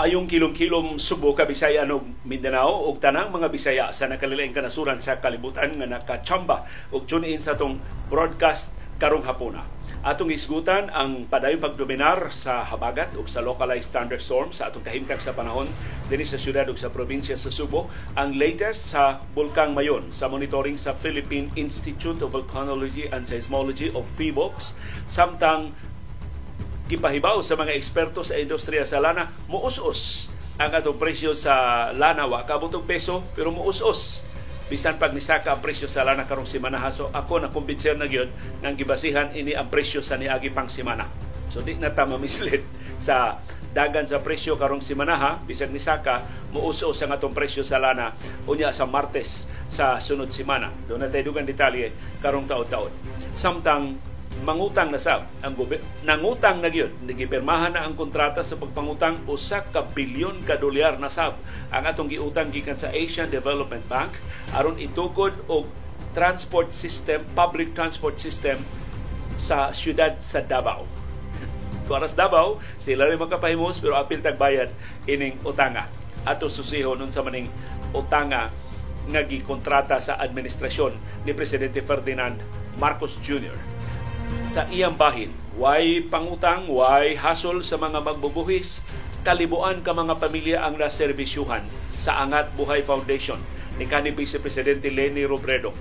Maayong kilom-kilom Subo ka Bisaya ug Mindanao ug tanang mga Bisaya sa nakalilaing kanasuran sa kalibutan nga nakachamba ug tune in sa tong broadcast karong hapuna. Atong isgutan ang padayong pagdominar sa habagat ug sa localized thunderstorms sa atong kahimtang sa panahon dinhi sa syudad ug sa probinsya sa Subo. Ang latest sa Bulcang Mayon sa monitoring sa Philippine Institute of Volcanology and Seismology of PHIVOLCS, samtang gipahibaw sa mga eksperto sa industriya sa lana, muus-us ang atong presyo sa lana. Wa kabutog peso, pero muus-us. Bisan pag nisaka ang presyo sa lana karong simana, so ako nakumbinser na gyud nang gibasihan ini ang presyo sa niagi pang simana. So di na ta mamislit sa dagan sa presyo karong simana. Bisan nisaka, muus-us ang atong presyo sa lana unya sa Martes sa sunod simana. Doon na tayo dugang detalye karong taon-taon. Samtang mangutang na sab ang nangutang na gyud, nagipirmahan na ang kontrata sa pagpangutang usa ka bilyon ka dolyar na sab ang atong giutang gikan sa Asian Development Bank aron itukod og transport system, public transport system sa syudad sa Davao. Tuaras Davao, sila rin makapahimos pero apil tagbayad ining utanga. Ato susiho nun sa maning utanga nga gikontrata sa administrasyon ni Presidente Ferdinand Marcos Jr. Sa iyang bahin, way pangutang, way hasol sa mga magbubuhis, kalibuan ka mga pamilya ang naservisyuhan sa Angat Buhay Foundation ni kanhi Vice-Presidente Leni Robredo.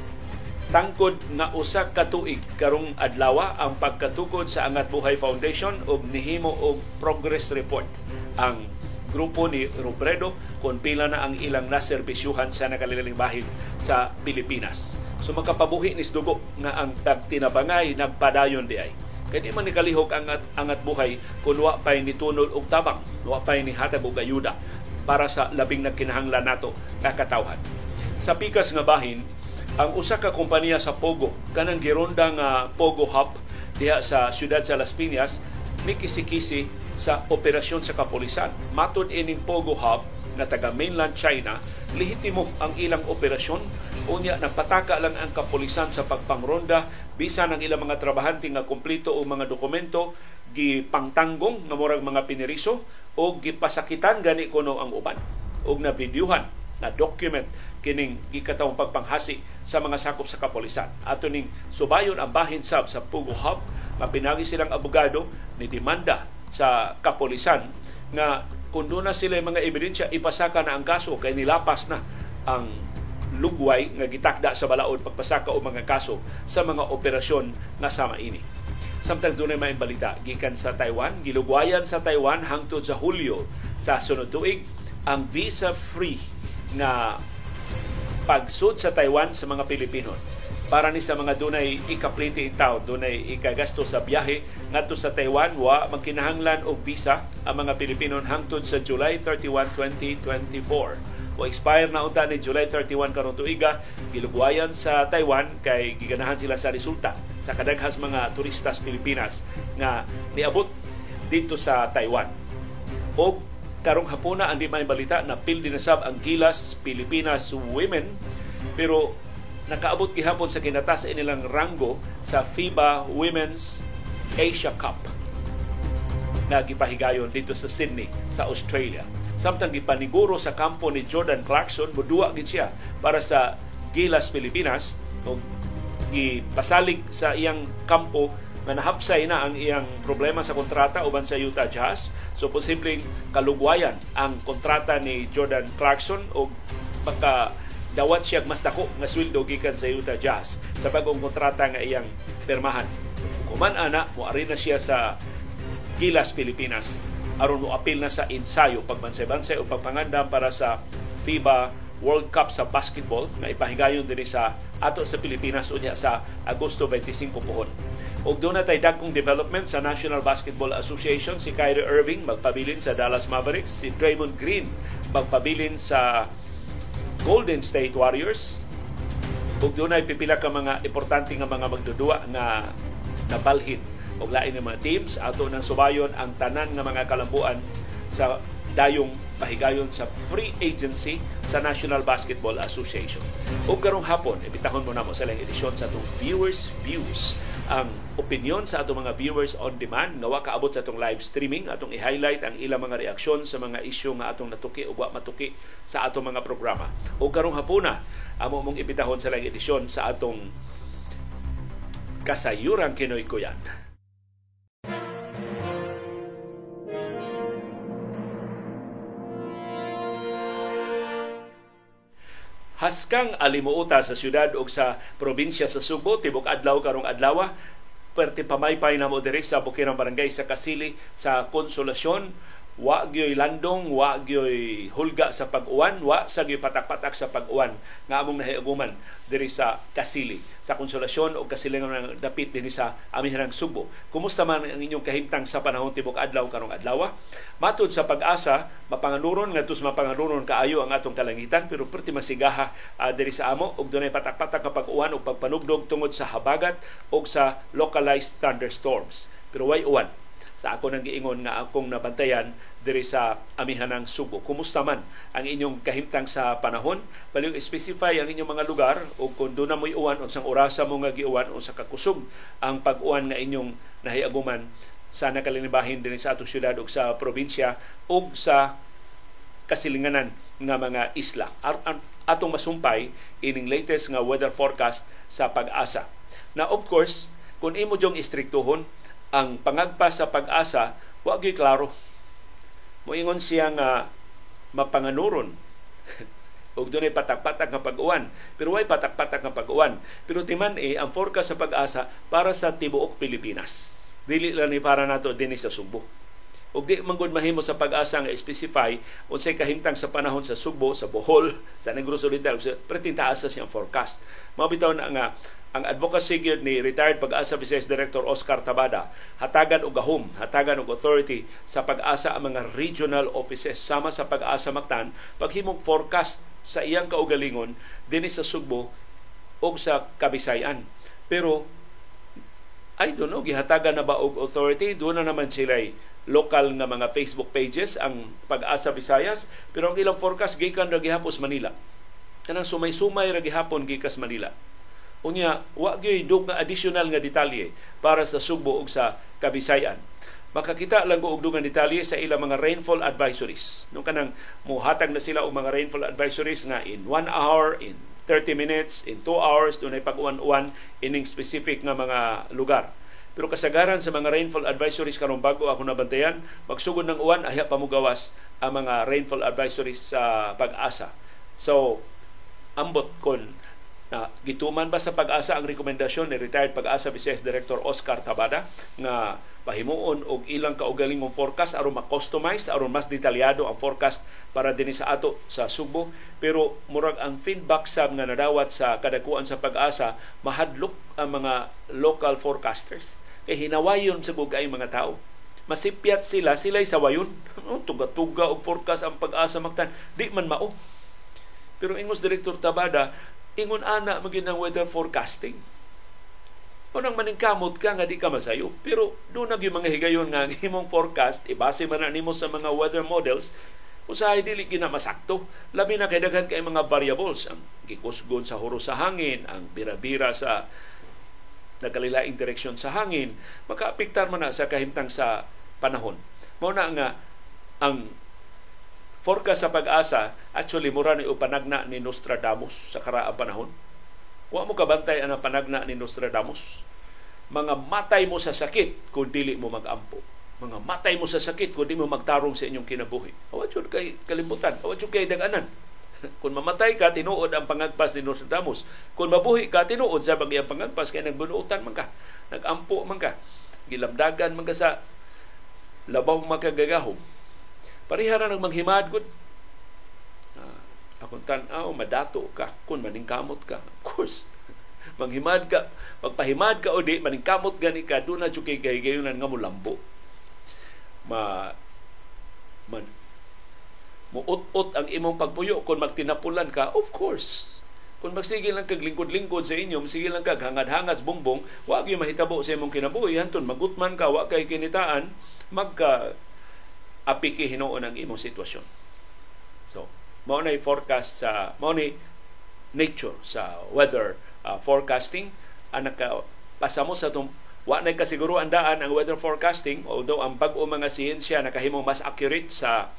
Tangkod nga usa ka tuig karong adlawa ang pagkatukod sa Angat Buhay Foundation og nihimo og progress report ang grupo ni Robredo kung pila na ang ilang naservisyuhan sa nakalilaing bahin sa Pilipinas. So makapabuhi ni Sdugo nga ang tagtinabangay nagpadayon di ay. Kaya di man nikalihok ang Angat Buhay kung wa pa'y nitunol og tabang, wa pa'y nihatag og ayuda para sa labing nagkinahanglan nato nga katawhan. Sa pikas nga bahin, ang usa ka kompanya sa Pogo, kanang gironda nga Pogo Hub diha sa siyudad sa Las Piñas, mikisikisi sa operasyon sa kapulisan. Matod ining Pogo Hub na taga mainland China, lehitimo ang ilang operasyon. Unya, napataka lang ang kapulisan sa pagpangronda bisan ang ilang mga trabahante nga kompleto o mga dokumento gipangtanggong nga murag mga piniriso o gipasakitan gani kuno ang uban og na videohan na document kining gikatawong pagpanghasi sa mga sakop sa kapulisan. Ato ning subayon ang bahin sab sa Pogo Hub, mapinagi silang abogado ni demanda sa kapulisan nga kung doon na sila mga ebidensya, ipasaka na ang kaso kay nilapas na ang lugway nga gitakda sa balaod pagpasaka o mga kaso sa mga operasyon na sama ini. Samtang doon ay maimbalita gikan sa Taiwan, gilugwayan sa Taiwan hangtod sa Hulyo sa sunod tuig ang visa-free na pagsud sa Taiwan sa mga Pilipino. Para ni sa mga dunay ikapliti in town, dunay ikagasto sa biyahe ngadto sa Taiwan, wa magkinahanglan og visa ang mga Pilipino hangtod sa July 31, 2024. O expire na unta ni July 31 karong tuiga, gilugwayan sa Taiwan kay giganahan sila sa resulta sa kadaghas mga turistas Pilipinas nga niabot dito sa Taiwan. O karong hapuna ang di may balita na pildi na sab ang Gilas Pilipinas women, pero nakaabot gihapon sa kinatas inilang ranggo sa FIBA Women's Asia Cup na gipahigayon dito sa Sydney sa Australia. Samtang gipaniguro sa kampo ni Jordan Clarkson, budua gid siya para sa Gilas Pilipinas ug gipasalig sa iyang kampo na nahapsay na ang iyang problema sa kontrata uban sa Utah Jazz. So posibleng kalugwayan ang kontrata ni Jordan Clarkson ug baka dawat siya mas dako nga sweldo gikan sa Utah Jazz sa bagong kontrata nga iyang pirmahan. Kuman ana, moari na siya sa Gilas Pilipinas aron moapil na sa ensayo pagbansay-bansay o pagpangandam para sa FIBA World Cup sa basketball na ipahigayon dinhi sa ato sa Pilipinas unya sa Agosto 25 pohon. Og doon na tayo dagkong development sa National Basketball Association. Si Kyrie Irving magpabilin sa Dallas Mavericks, si Draymond Green magpabilin sa Golden State Warriors. Ug dunay pipila ka mga importante nga mga magdudua nga nabalhin og lain nga mga teams. Ato nang subayon ang tanan nga mga kalambuan sa dayong pahigayon sa free agency sa National Basketball Association. Ug karong hapon ibitahon mo na mo sa ilang edisyon sa atong Viewers Views. ang opinion sa atong mga viewers on demand nga wa kaabot sa atong live streaming. Atong i-highlight ang ilang mga reaksyon sa mga isyu nga atong natuki o wa matuki sa atong mga programa. O karong hapuna amo mong ibitahon sa laing edisyon sa atong Kasayuran Kinoykoyan. Haskang alimuota sa siyudad o sa probinsya sa Subo, tibok adlaw karong adlawa, perti pamaypay na mo direk sa Bukirang Barangay sa Kasili sa Konsolasyon. Wa gyoy landong, wa gyoy hulga sa pag-uwan, wa sa gyoy patak-patak sa pag-uwan nga among nahiaguman diri sa Kasili, sa Konsolasyon o Kasili nga dapit din sa Amihanang Subo. Kumusta man ang inyong kahimtang sa panahon tibok adlaw karong adlawa? Matod sa Pag-asa, mapanganuron nga tus mapanganuron kaayo ang atong kalangitan, pero perti masigaha diri sa amo og dunay patak-patak nga pag-uwan o pagpanugdog tungod sa habagat o sa localized thunderstorms. Pero way uwan sa ako nang giingon nga akong nabantayan diri sa Amihanang Subo. Kumusta man ang inyong kahimtang sa panahon? Palihog specify ang inyong mga lugar o kung doon na mo'y uwan o sang orasa mo nga giuwan o sa kakusog ang pag-uwan na inyong nahiaguman sa nakalinibahin diri sa atong syudad o sa probinsya o sa kasilinganan nga mga isla. Atong masumpay ining latest nga weather forecast sa Pag-asa. Na of course, kung imo dyong istriktuhon, ang pangagpas sa Pag-asa, wa gyud klaro. Moingon siya nga mapanganuron og dunay patak-patak nga pag-uwan, pero way patak-patak nga pag-uwan. Pero timan ang forecast sa Pag-asa para sa tibuok Pilipinas. Dili lang ni para nato dinhi sa Subo. Og di man gud mahimo sa Pag-asa nga specify unsay kahimtang sa panahon sa Subo, sa Bohol, sa Negros Oriental, pertintaas sa siyang forecast. Mabitaw na nga ang advocacy gyud ni retired Pag-asa Vice Director Oscar Tabada, hatagan og gahom, hatagan og authority sa Pag-asa ang mga regional offices sama sa Pag-asa Mactan paghimong forecast sa iyang kaugalingon dinhi sa Subo og sa Kabisayan. Pero I don't know, gihatagan na ba og authority? Doon na naman sila'y local nga mga Facebook pages ang Pag-asa Visayas, pero ang ilang forecast gikan ra gihapos Manila. Kanang sumay-sumay ra gihapon gikas Manila. Unya, wa gyud dug nga additional nga detalye para sa Subo ug sa Kabisayan. Makakita lang og dug nga detalye sa ilang mga rainfall advisories. Nung kanang mohatag na sila og mga rainfall advisories nga in 1 hour, in 30 minutes, in 2 hours dunay pag-uwan-uwan ining specific nga mga lugar. Pero kasagaran sa mga rainfall advisories karong bago ako nabantayan, magsugod ng uwan ayaw pa mo gawas ang mga rainfall advisories sa Pag-asa. So, ambot kon na gituman ba sa Pag-asa ang rekomendasyon ni retired Pag-asa Vice Director Oscar Tabada nga pahimuon og ilang kaugalingong forecast aron ma-customize, aron mas detalyado ang forecast para dinhi sa ato sa Subo, pero murag ang feedback sab nga nadawat sa kadakuan sa Pag-asa mahadlok ang mga local forecasters kay hinawayon sa bugay mga tao. Masipyat sila, sila'y sawayon. Tuga-tuga og forecast ang Pag-asa Mactan, di man mao. Pero ingos Director Tabada, ingon ana maging ng weather forecasting. Unang maningkamot ka nga di ka masayo, pero doon nag yung mga higayon nga ang imong forecast, ibase man na nimo sa mga weather models, usahay dili ginamasakto. Labi na kay daghan kay mga variables, ang gikusgon sa huro sa hangin, ang bira-bira sa nagkalilaing direksyon sa hangin, makaapektar man na sa kahimtang sa panahon. Mauna nga, ang forecast sa Pag-asa, actually, mura na yung panagna ni Nostradamus sa karaang panahon. Wa mo kabantay ang panagna ni Nostradamus. Mga matay mo sa sakit kung dili mo mag-ampo. Mga matay mo sa sakit kung dili mo magtarong sa inyong kinabuhi. Awad yun kay kalimutan. Awad yun kay daganan. Kung mamatay ka, tinuod ang pangagpas ni Nostradamus. Kung mabuhi ka, tinuod sa bagay ang pangagpas kaya nagbunutan man ka. Nag-ampo man ka. Gilamdagan man ka sa labaw makagagahom. Parihara ng manghimad, good. Akong tanaw, madato ka, kung maningkamot ka. Of course, manghimad ka. Pagpahimad ka o di, maningkamot gani ka, doon na tsukay gayunan nga mo lambo. Muot-ot ang imong pagpuyo, kung magtinapulan ka, of course. Kung magsigil lang kag lingkod-lingkod sa inyo, magsigil lang kag hangad-hangad bumbong, wag yung mahitabo sa imong kinabuhi. Hantun, magutman ka, wag kay kinitaan, apiki hinuon ang imong sitwasyon. So, maunay forecast sa, maunay nature sa weather forecasting, anak Pasamos sa itong wa na kasiguro andaan ang weather forecasting, although ang bag-o mga siyensya nakahimong mas accurate sa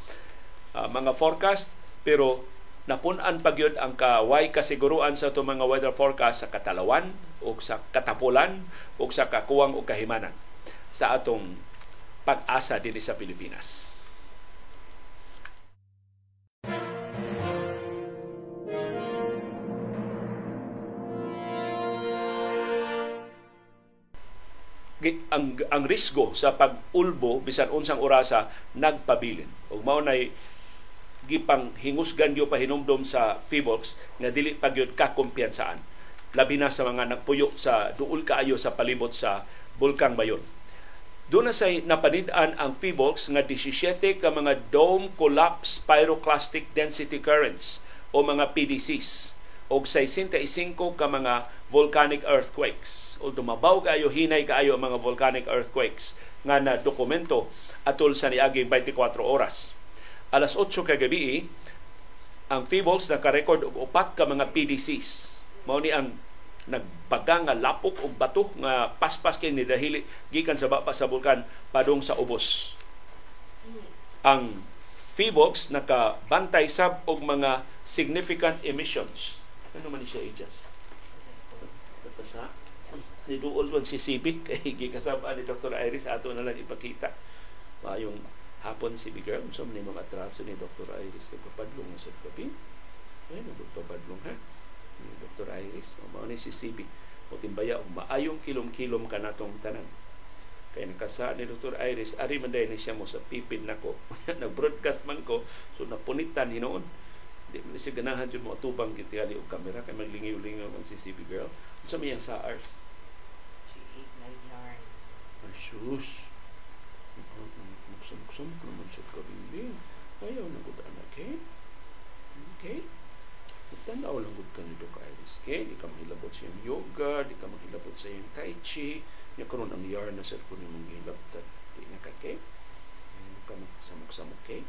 mga forecast, pero napunan pagyod ang kaway kasiguruan sa itong mga weather forecast sa katalawan o sa katapulan o sa kakuwang o kahimanan sa atong pag-asa din sa Pilipinas. Ang risgo sa pag-ulbo bisan unsang orasa nagpabilin. Ug mao nay gipang hingusgan yo pa hinumdom sa Fibox nga dili pagyud ka kumpiyansaan. Labi na sa mga nagpuyo sa duol kaayo sa palibot sa Bulcang Mayon. Duna say napanid-an ang Fibox nga 17 ka mga dome collapse pyroclastic density currents o mga PDCs og 65 ka mga volcanic earthquakes. Although mabaw kayo, hinay kayo ang mga volcanic earthquakes nga na dokumento atol sa niagi 24 oras. Alas 8 kagabi, ang Fibols nakarecord og 4 ka mga PDCs. Mao ni ang nagbaga nga lapok og bato nga paspas kay nidahili gikan sa bapa sa bulkan padung sa ubos. Ang Fibols nakabantay sab og mga significant emissions. Ano man siya ijas? Tapos niduol man si CB kay gikasabaan ni Dr. Iris ato na lang ipakita pa yung hapon si Big Girl so may mga atraso ni Dr. Iris nagpapadlong sa gabi ayun nagpapadlong ha ni Dr. Iris o mauni si CB o timbaya o maayong kilom-kilom ka natong tanan kaya nakasaan ni Dr. Iris ari man dahil siya mo sa pipid nako nag-broadcast man ko so napunitan hinoon di man siya ganahan siya mo atubang kitingali o kamera kaya maglingiw-lingiw man si CB Girl so may ang SARS Jesus, magsam-gsam ko naman sa kabili. Ayaw na good anak, okay? Okay? Magtanaw lang good ka nito ka, Iris, okay? Di ka mahilabot sa iyong yoga, di ka mahilabot sa iyong tai chi. Niya karoon ang yar na sir ko niyong hilabot. Di na ka, okay? Ayaw ka magsam-gsam, okay?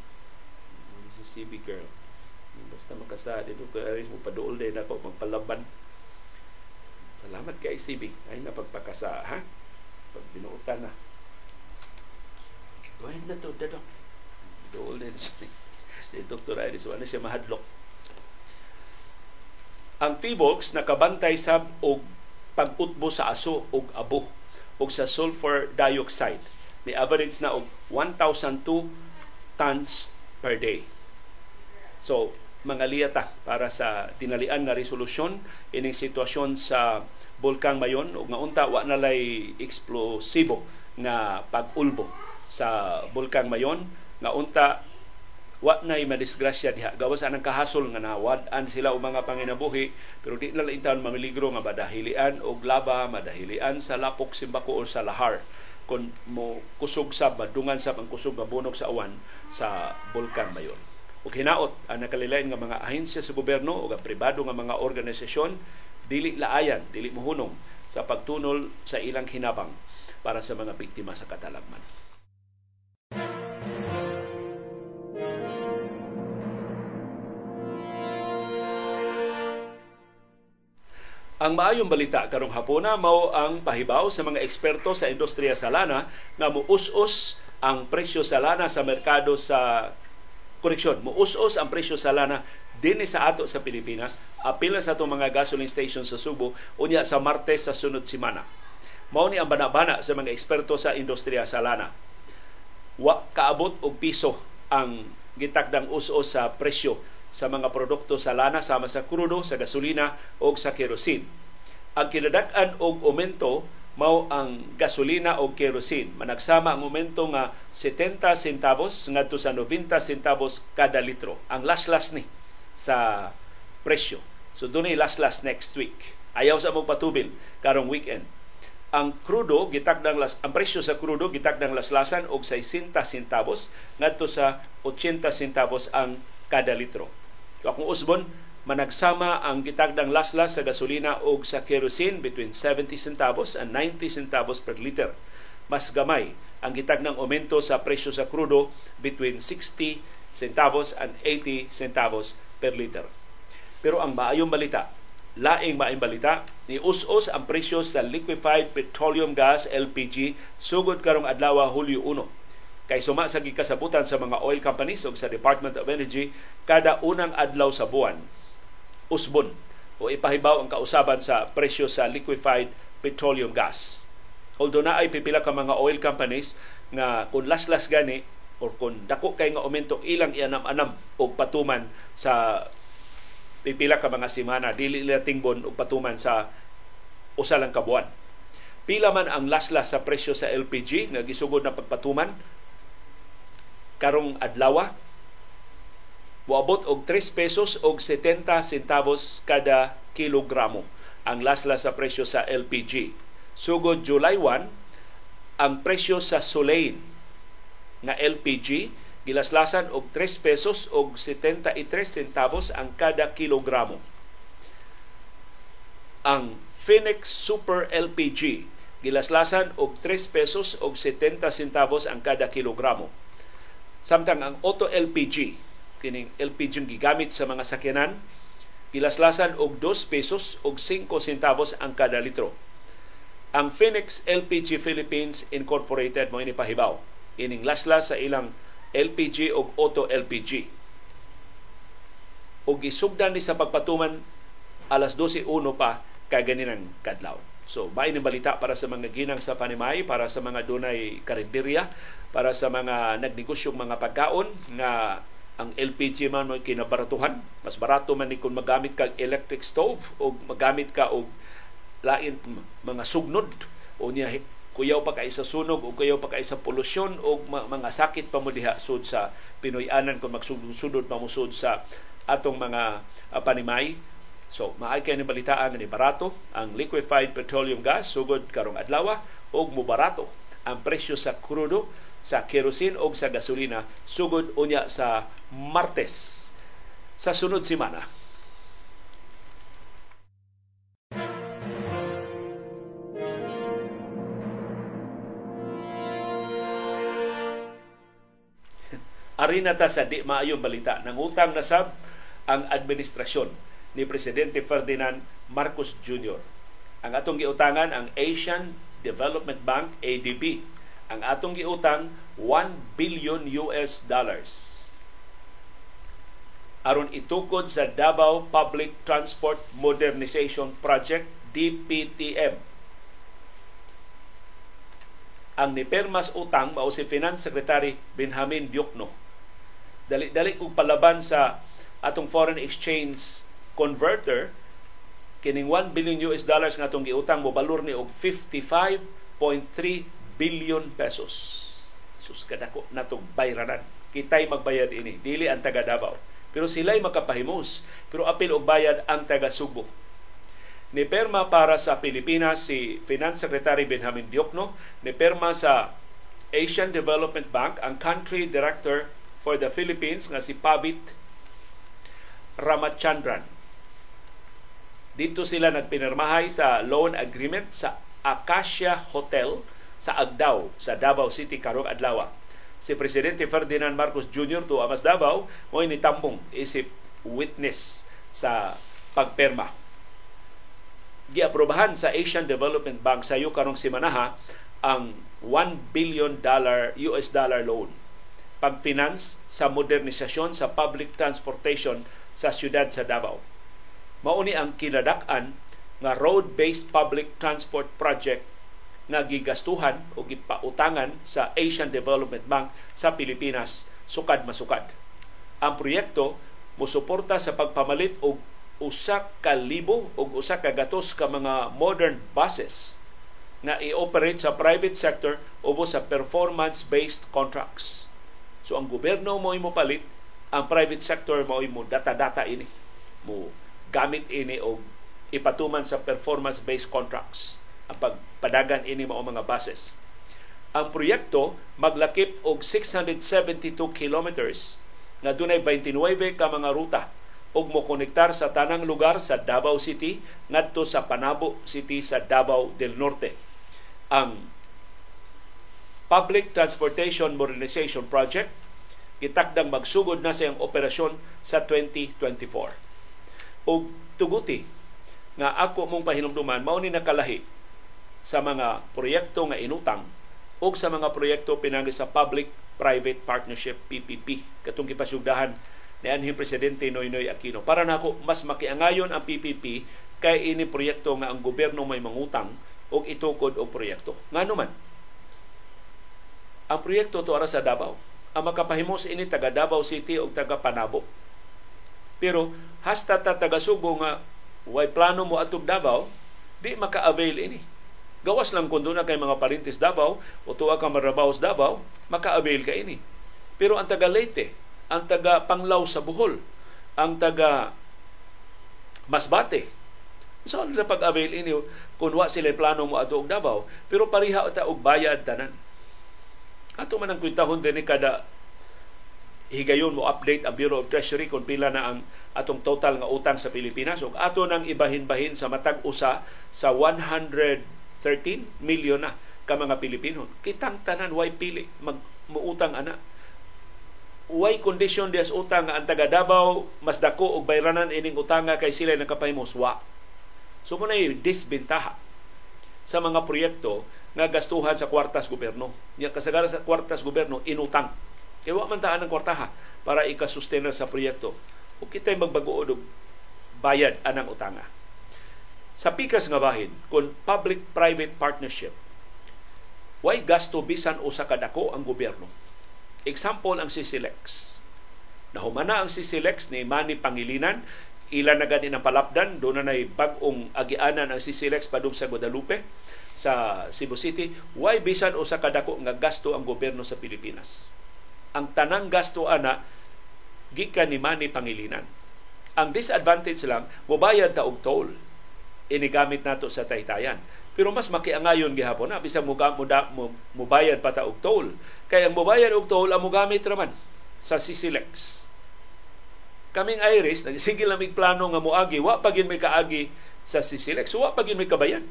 Ano si CB girl? Basta makasali doon ka, Iris, magpadool din ako, magpalaban. Salamat kay CB. Ay, napagpakasa, ha? Pag binuutan na doon na to dadok doon na si Dr. Iris wala siya mahadlok. Ang Fibox nakabantay sab og pag-utbo sa aso og abo og sa sulfur dioxide ni average na og 1,002 tons per day. So mga liyata para sa tinalian nga resolusyon ining sitwasyon sa Bulcang Mayon ug nga unta wa na lay eksplosibo nga pag-ulbo sa Bulcang Mayon nga unta wa nay madisgrasya diha gawas anang kahasol nga nawad-an sila og mga panginabuhi pero di na laintaon mamiligro nga madahilian og laba madahilian sa lapok simbako o sa lahar kun mo kusog sa badungan sa pangkusog nga bunog sa awan sa Bulcang Mayon. O hinaot ang nakalilain nga mga ahensya sa gobyerno o pribado nga mga organisasyon dili laayan, dili muhunong sa pagtunol sa ilang hinabang para sa mga biktima sa katalagman. Ang maayong balita karong hapona mao ang pahibaw sa mga eksperto sa industriya sa lana nga muus-us ang presyo sa lana sa merkado sa koreksyon, muus-us ang presyo sa lana din sa ato sa Pilipinas, apil sa itong mga gasoline station sa Subo, unya sa Martes sa sunod simana. Mao ni ang banabana sa mga eksperto sa industriya sa lana. Wa kaabot og piso ang gitakdang us-us sa presyo sa mga produkto sa lana sama sa krudo, sa gasolina o sa kerosene. Ang kinadak-an og aumento mao ang gasolina o kerosene. Managsama ang aumento nga 70 centavos ngadto sa 90 centavos kada litro. Ang laslas ni sa presyo. So dunay laslas next week. Ayaw sa mong patubil karong weekend. Ang krudo gitakdang ang presyo sa krudo gitakdang laslasan og 60 centavos ngadto sa 80 centavos ang kada litro. Kung usbon managsama ang gitagdang laslas sa gasolina o sa kerosene between 70 centavos and 90 centavos per liter. Mas gamay ang gitagdang aumento sa presyo sa krudo between 60 centavos and 80 centavos per liter. Pero ang maayong balita, Laing maimbalita, nius-us ang presyo sa liquefied petroleum gas LPG sugod karong adlaw Hulyo 1. Kay suma sa gikasabutan sa mga oil companies ug sa Department of Energy kada unang adlaw sa buwan usbon o ipahibaw ang kausaban sa presyo sa liquefied petroleum gas. Although na ay pipila ka mga oil companies nga kun laslas gani or kun dako kay nga aumento ilang ianam-anam og patuman sa pipila ka mga semana, dili nila tinggon og patuman sa usa lang ka buwan. Pila man ang laslas sa presyo sa LPG nga gisugod na pagpatuman karong adlaw, moabot og 3 pesos og 70 centavos kada kilogramo ang laslas sa presyo sa LPG. Sugod July 1, ang presyo sa Soleil nga LPG gilaslasan og 3 pesos og 73 centavos ang kada kilogramo. Ang Phoenix Super LPG gilaslasan og 3 pesos og 70 centavos ang kada kilogramo. Samtang ang Auto LPG, kining LPG gigamit sa mga sakyanan, gilaslasan og 2 pesos og 5 centavos ang kada litro. Ang Phoenix LPG Philippines Incorporated mo ini pahibaw ining laslas sa ilang LPG o Auto LPG. O gisugdan ni sa pagpatuman alas 12:01 pa kay ganinang kadlaw. So, may balita para sa mga ginang sa panimay, para sa mga dunay karinderya, para sa mga nagnegosyong mga pagkaon nga ang LPG man mo'y kinabaratuhan. Mas barato man ni kung magamit ka electric stove o magamit ka og lain mga sugnod o niya kuyaw pa kay sa sunog o kuyaw pa kay sa polusyon o mga sakit pa mo diha sud sa Pinoyanan kung magsudod pa mo sud sa atong mga panimay. So, maay kayo nabalitaan ni barato ang liquefied petroleum gas sugod karong adlaw o mubarato ang presyo sa krudo, sa kerosene o sa gasolina sugod unya sa Martes sa sunod semana. Arina ta sa di maayong balita. Nangutang na sab ang administrasyon ni Presidente Ferdinand Marcos Jr. Ang atong giutangan ang Asian Development Bank, ADB. Ang atong giutang $1 billion. Aron itukod sa Davao Public Transport Modernization Project, DPTM. Ang nipermas utang mao si Finance Secretary Benjamin Diokno. Dali-dali kung palaban sa atong foreign exchange converter, kining $1 billion nga atong giutang mo balor ni og 55.3 billion pesos. Sus kadako natong bayranan. Kitay magbayad ini, dili ang taga Davao. Pero sila'y makapahimus. Pero apil og bayad ang taga Subo. Niperma para sa Pilipinas si Finance Secretary Benjamin Diokno. Niperma sa Asian Development Bank ang Country Director for the Philippines nga si Pavit Ramachandran. Dito sila nagpinirmahay sa loan agreement sa Acacia Hotel sa Agdao sa Davao City karong adlaw. Si Presidente Ferdinand Marcos Jr. to Amas Davao mo initambong isip witness sa pagperma. Giaprobahan sa Asian Development Bank sa iyo karong simanaha ang $1 billion loan pag-finance sa modernisasyon sa public transportation sa siyudad sa Davao. Mauni ang kinadak-an nga road-based public transport project nga gigastuhan o gipautangan sa Asian Development Bank sa Pilipinas sukad masukad. Ang proyekto musuporta sa pagpamalit og 1,000 og 1,000 ka mga modern buses na i-operate sa private sector ubos sa performance-based contracts. So ang gobyerno mo'y mo palit, ang private sector mo'y mo data-data ini, mo gamit ini o ipatuman sa performance-based contracts ang pagpadagan ini mao mga buses. Ang proyekto maglakip og 672 kilometers na dunay 29 ka mga ruta ug mokonektar sa tanang lugar sa Davao City ngadto sa Panabo City sa Davao del Norte. Ang Public Transportation Modernization Project gitakdang magsugod na sa iyang operasyon sa 2024. Ug tuguti nga ako mong pahinumduman mao ni nakalahi sa mga proyekto nga inutang o sa mga proyekto pinagi sa Public-Private Partnership, PPP, katong gipasugdahan ni anhing Presidente Noynoy Aquino. Para nako mas makiangayon ang PPP kay ini proyekto nga ang gobyerno may mangutang og itukod og proyekto. Ngano man ang proyekto to ara sa Davao, ang makapahimos ini taga Davao City og taga Panabo. Pero hasta ta taga Subo nga way plano mo atog Davao, di maka-avail ini. Gawas lang kun duna kay mga parintis Davao o tuwa ka marabawos Davao, maka-avail ka ini. Pero ang taga Leyte, ang taga Panglao sa Bohol, ang taga Masbate, saan nila pag-avail ini kung wa sila plano mo ato og Davao, pero pariha ta og bayad tanan. Ato man ang kwintahon din kada higayon mo update ang Bureau of Treasury kung pila na ang atong total nga utang sa Pilipinas. So, ato nang ibahin-bahin sa matag-usa sa 113 million na ka mga Pilipino. Kitang tanan, way pili magmuutang ana. Way condition dias utang nga ang taga Davao, mas dako og bayranan ining utanga kay sila nakapahimos. Wa. So muna yung disbentaha sa mga proyekto nga gastuhan sa kwartas gobyerno. Yung kasagara sa kwartas gobyerno, inutang. Kaya wak man taan ang kwartaha para ikasustainer sa proyekto. O kita'y magbagood o bayad anang utanga. Sa pikas nga bahin, kung public-private partnership, why gasto bisan usa ka dako ang gobyerno? Example ang CCLEX. Nahumana ang CCLEX ni Manny Pangilinan. Ilan na ganin ang palapdan. Doon na bag-ong agianan ang CCLEX padung sa Guadalupe, sa Cebu City. Why bisan usa ka dako nga gasto ang gobyerno sa Pilipinas? Ang tanang gasto ana gikan ni Manny Pangilinan. Ang disadvantage lang mobayad ta og toll inigamit nato sa taytayan. Pero mas makiangayon gihapon na bisag mobayad pa ta og toll. Kaya ang mobayad og toll ang mogamit raman sa CCLEX. Kaming Irish nagsigil na mig plano nga moagi, wa pa gid may kaagi sa CCLEX, wa pa gid may kabayan.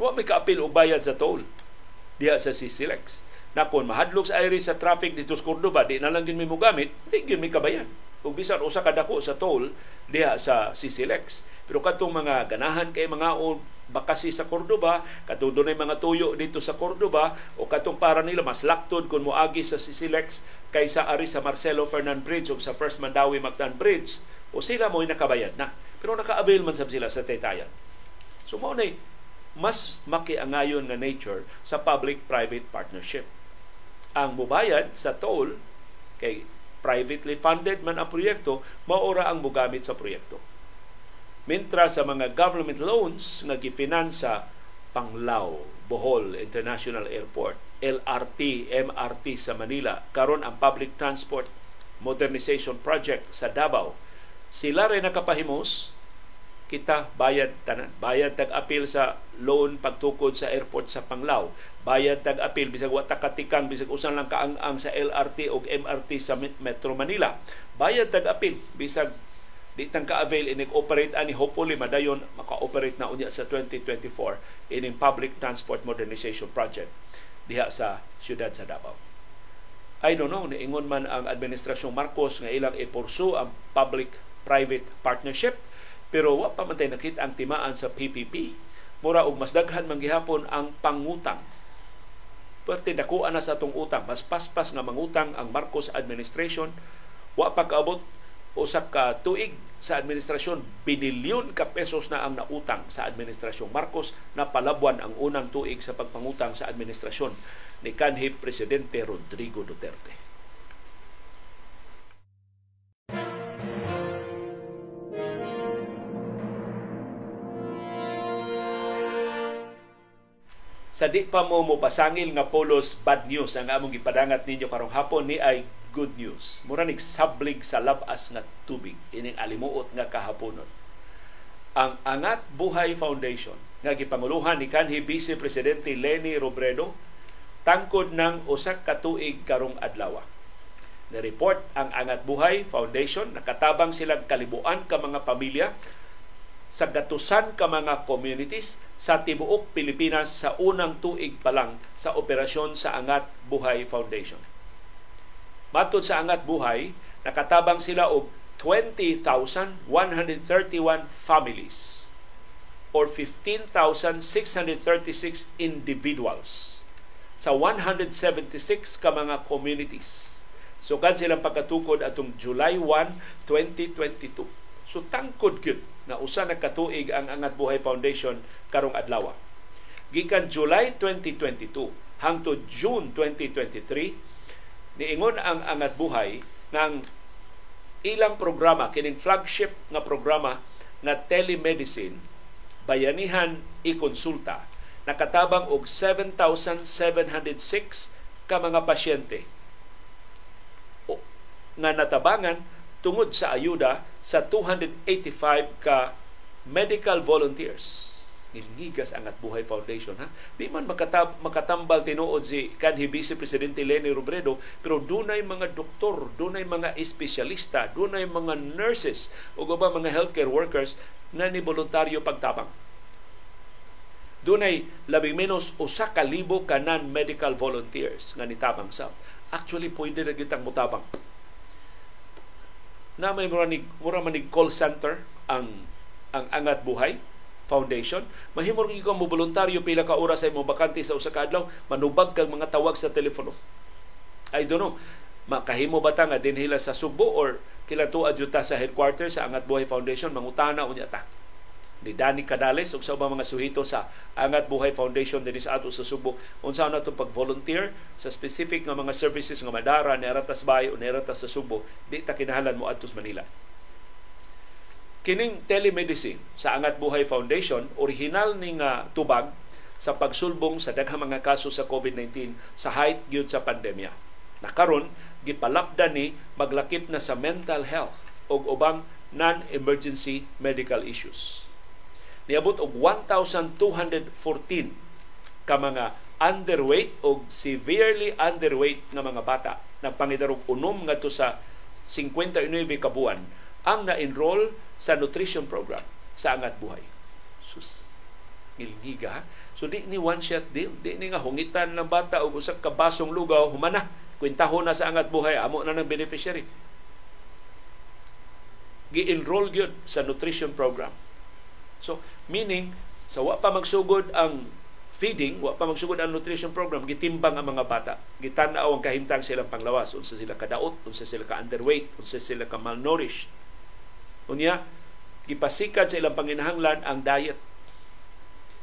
Wa may kaapil og bayad sa toll diha sa CCLEX. Na kung mahadlok sa Irish sa traffic dito sa Cordoba, di na lang yun may mugamit, di yun may kabayan. Kung bisan usa ka dako sa toll, diha sa CCLEX. Pero katong mga ganahan kay mga o bakasi sa Cordoba, katong doon ay mga tuyo dito sa Cordoba, o katong para nila mas laktod kung moagi sa CCLEX kaysa ari sa Marcelo Fernand Bridge o sa First Mandawi Mactan Bridge, o sila mo'y nakabayad na. Pero naka-avail man sab sila sa taytayan. So maunay, mas makiangayon nga nature sa public-private partnership. Ang mubayad sa toll kay privately funded man ang proyekto, maura ang mugamit sa proyekto. Mintra sa mga government loans nga gifinansa Panglao, Bohol International Airport, LRT, MRT sa Manila, karon ang Public Transport Modernization Project sa Davao, sila rin nakapahimos, kita bayad tanan, bayad tag-apil sa loan pagtukod sa airport sa Panglao, bayad tag-apil bisag wa ta katikang bisag usan lang kaang-ang sa LRT o MRT sa Metro Manila, bayad tag-apil bisag di tang ka-avail inig operate ani, hopefully madayon maka-operate na unya sa 2024 ining Public Transport Modernization Project diha sa siyudad sa Davao. I don't know, niingon man ang Administrasyong Marcos nga ilang i-pursue ang public-private partnership, pero wa pa man tay nakita ang timaan sa PPP. Mura og mas daghan man gihapon ang pangutang. Perti dakuan na sa atong utang, mas paspas nga mangutang ang Marcos administration. Wa pa kaabot usa ka tuig sa administrasyon, binilyon ka pesos na ang nautang sa administrasyong Marcos, na palabwan ang unang tuig sa pagpangutang sa administrasyon ni kanhi Presidente Rodrigo Duterte. Sa di pa mo mupasangil nga polos bad news, ang among gipadangat ninyo karong hapon ni ay good news. Mura nagsablig sa labas nga tubig, ining alimuot nga kahaponon. Ang Angat Buhay Foundation nga gipanguluhan ni kanhi Vice Presidente Leni Robredo tangkod ng usak ka tuig karong adlaw. Ni-report ang Angat Buhay Foundation, nakatabang silang kalibuan ka mga pamilya sa gatusan ka mga communities sa tibuok Pilipinas sa unang tuig pa lang sa operasyon sa Angat Buhay Foundation. Matod sa Angat Buhay, nakatabang sila og 20,131 families or 15,636 individuals sa 176 ka mga communities. So, kan silang pagkatukod atong July 1, 2022. So, tangkod yun na usa na katuig ang Angat Buhay Foundation karong adlaw. Gikan July 2022 hangtod June 2023, niingon ang Angat Buhay ng ilang programa, kining flagship nga programa na telemedicine, bayanihan i-konsulta, nakatabang og 7,706 ka mga pasyente nga natabangan tungod sa ayuda sa 285 ka medical volunteers. Nilgigas Angat Buhay Foundation, ha? Di man makatambal tinuod si kanhi Vice Presidente Leni Robredo, pero dunay mga doktor, dunay mga espesyalista, dunay mga nurses o ba mga healthcare workers na ni voluntaryo pagtabang. Dunay labing menos 1,000 ka non-medical volunteers nga nitabang sab. Actually, pwede na gitang mutabang. Na may muramanig call center ang Angat Buhay Foundation, mahimong ikaw mo voluntaryo pila ka oras ay mo bakante sa usa ka adlaw, manubag kang mga tawag sa telepono. I don't know, makahimo ba ta nga dinhila sa Subo or kila to adjuta sa headquarters sa Angat Buhay Foundation, mangutana unya ta ni Dani Cadales ug sa ubang mga suhito sa Angat Buhay Foundation dinhi sa ato sa Subo unsa na to pag-volunteer sa specific nga mga services nga madara ni Aratas Bay o ni Aratas sa Subo, di ta kinahanglan mo adto sa Manila. Kining telemedicine sa Angat Buhay Foundation, orihinal ning tubag sa pagsulbong sa daghang mga kaso sa COVID-19 sa height gyud sa pandemya. Nakaron, gipalapdan ni maglakip na sa mental health o ubang non-emergency medical issues. Niabot og 1,214 ka mga underweight o severely underweight na mga bata na pangidarog unom nga to sa 59 ka buwan ang na-enroll sa nutrition program sa Angat Buhay. Sus, ngilgiga ha? So, di ni one-shot deal. Di ni nga hungitan ng bata o usak ka basong lugaw, humana, kwintahon na sa Angat Buhay, amo na ng beneficiary. Gi-enroll yun sa nutrition program. So, meaning, sa wa pa magsugod ang feeding, wa pa magsugod ang nutrition program, gitimbang ang mga bata. Gitanaw ang kahimtang silang panglawas. Unsa sila kadaot, unsa sila ka-underweight, unsa sila ka-malnourished. Unya, gipasikat sa ilang panginahanglan ang diet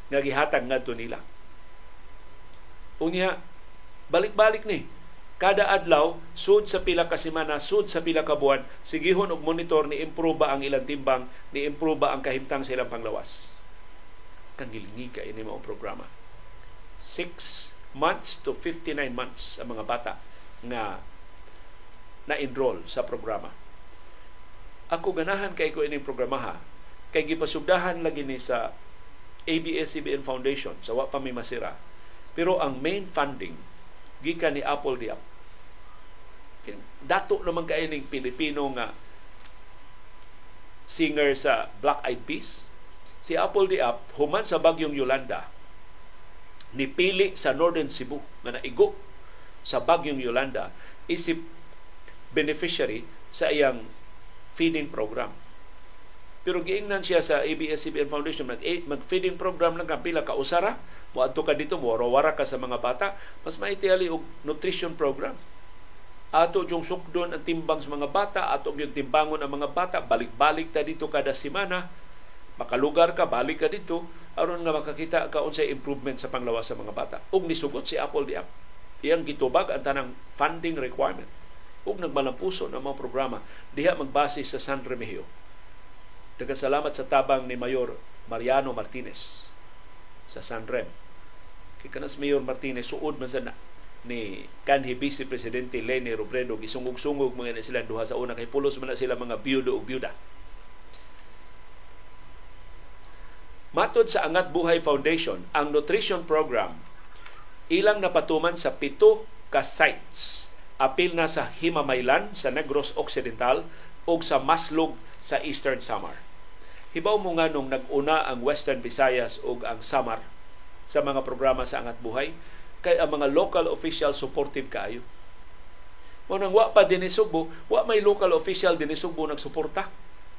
nga gihatag ngadto nila. Unya, balik-balik ni kada adlaw, sud sa pila ka semana, sud sa pila ka buwan, sigihon og monitor ni improve ang ilang timbang, ni improve ang kahimtang sa ilang panglawas. Kangilingika ini mao programa. 6 months to 59 months ang mga bata nga na-enroll sa programa. Ako ganahan kay ko ining programaha kay gipasugdahan lagi ni sa ABS-CBN Foundation sa wa pa may masira, pero ang main funding gikan ni Apple Diap. Dato naman kay ning Pilipino nga singer sa Black Eyed Peas, si Apple Diap human sa bagyong Yolanda nipili sa Northern Cebu nga naigo sa bagyong Yolanda isip beneficiary sa iyang feeding program. Pero giingnan siya sa ABS-CBN Foundation, mag-feeding program lang ka, pila ka usara, muadto ka dito, muwara-wara ka sa mga bata, mas maitiali og nutrition program. Ato yung sukdon ang timbang sa mga bata, ato yung timbangon ang mga bata, balik-balik ta dito kada semana, makalugar ka, balik ka dito, aron nga makakita ka unsay improvement sa panglawas sa mga bata. Ug nisugot si Apple Diap, iyang gitubag ang tanang funding requirement. Ug nagmalampuso na mga programa diha magbase sa San Remigio. Nagkasalamat sa tabang ni Mayor Mariano Martinez sa San Rem. Kikanas Mayor Martinez suod man sana ni kanhi Vice Presidente Leni Robredo, gisungog-sungog mga na sila duha sa una kay pulos man na sila mga byudo o byuda. Matod sa Angat Buhay Foundation, ang nutrition program ilang napatuman sa 7 ka sites. Apil na sa Himamaylan, sa Negros Occidental, o sa Maslog sa Eastern Samar. Hibaw mo nga nung nag-una ang Western Visayas o ang Samar sa mga programa sa Angat Buhay, kay ang mga local official supportive kaayo. Munang wa pa din ni Subo, wa may local official din ni Subo nagsuporta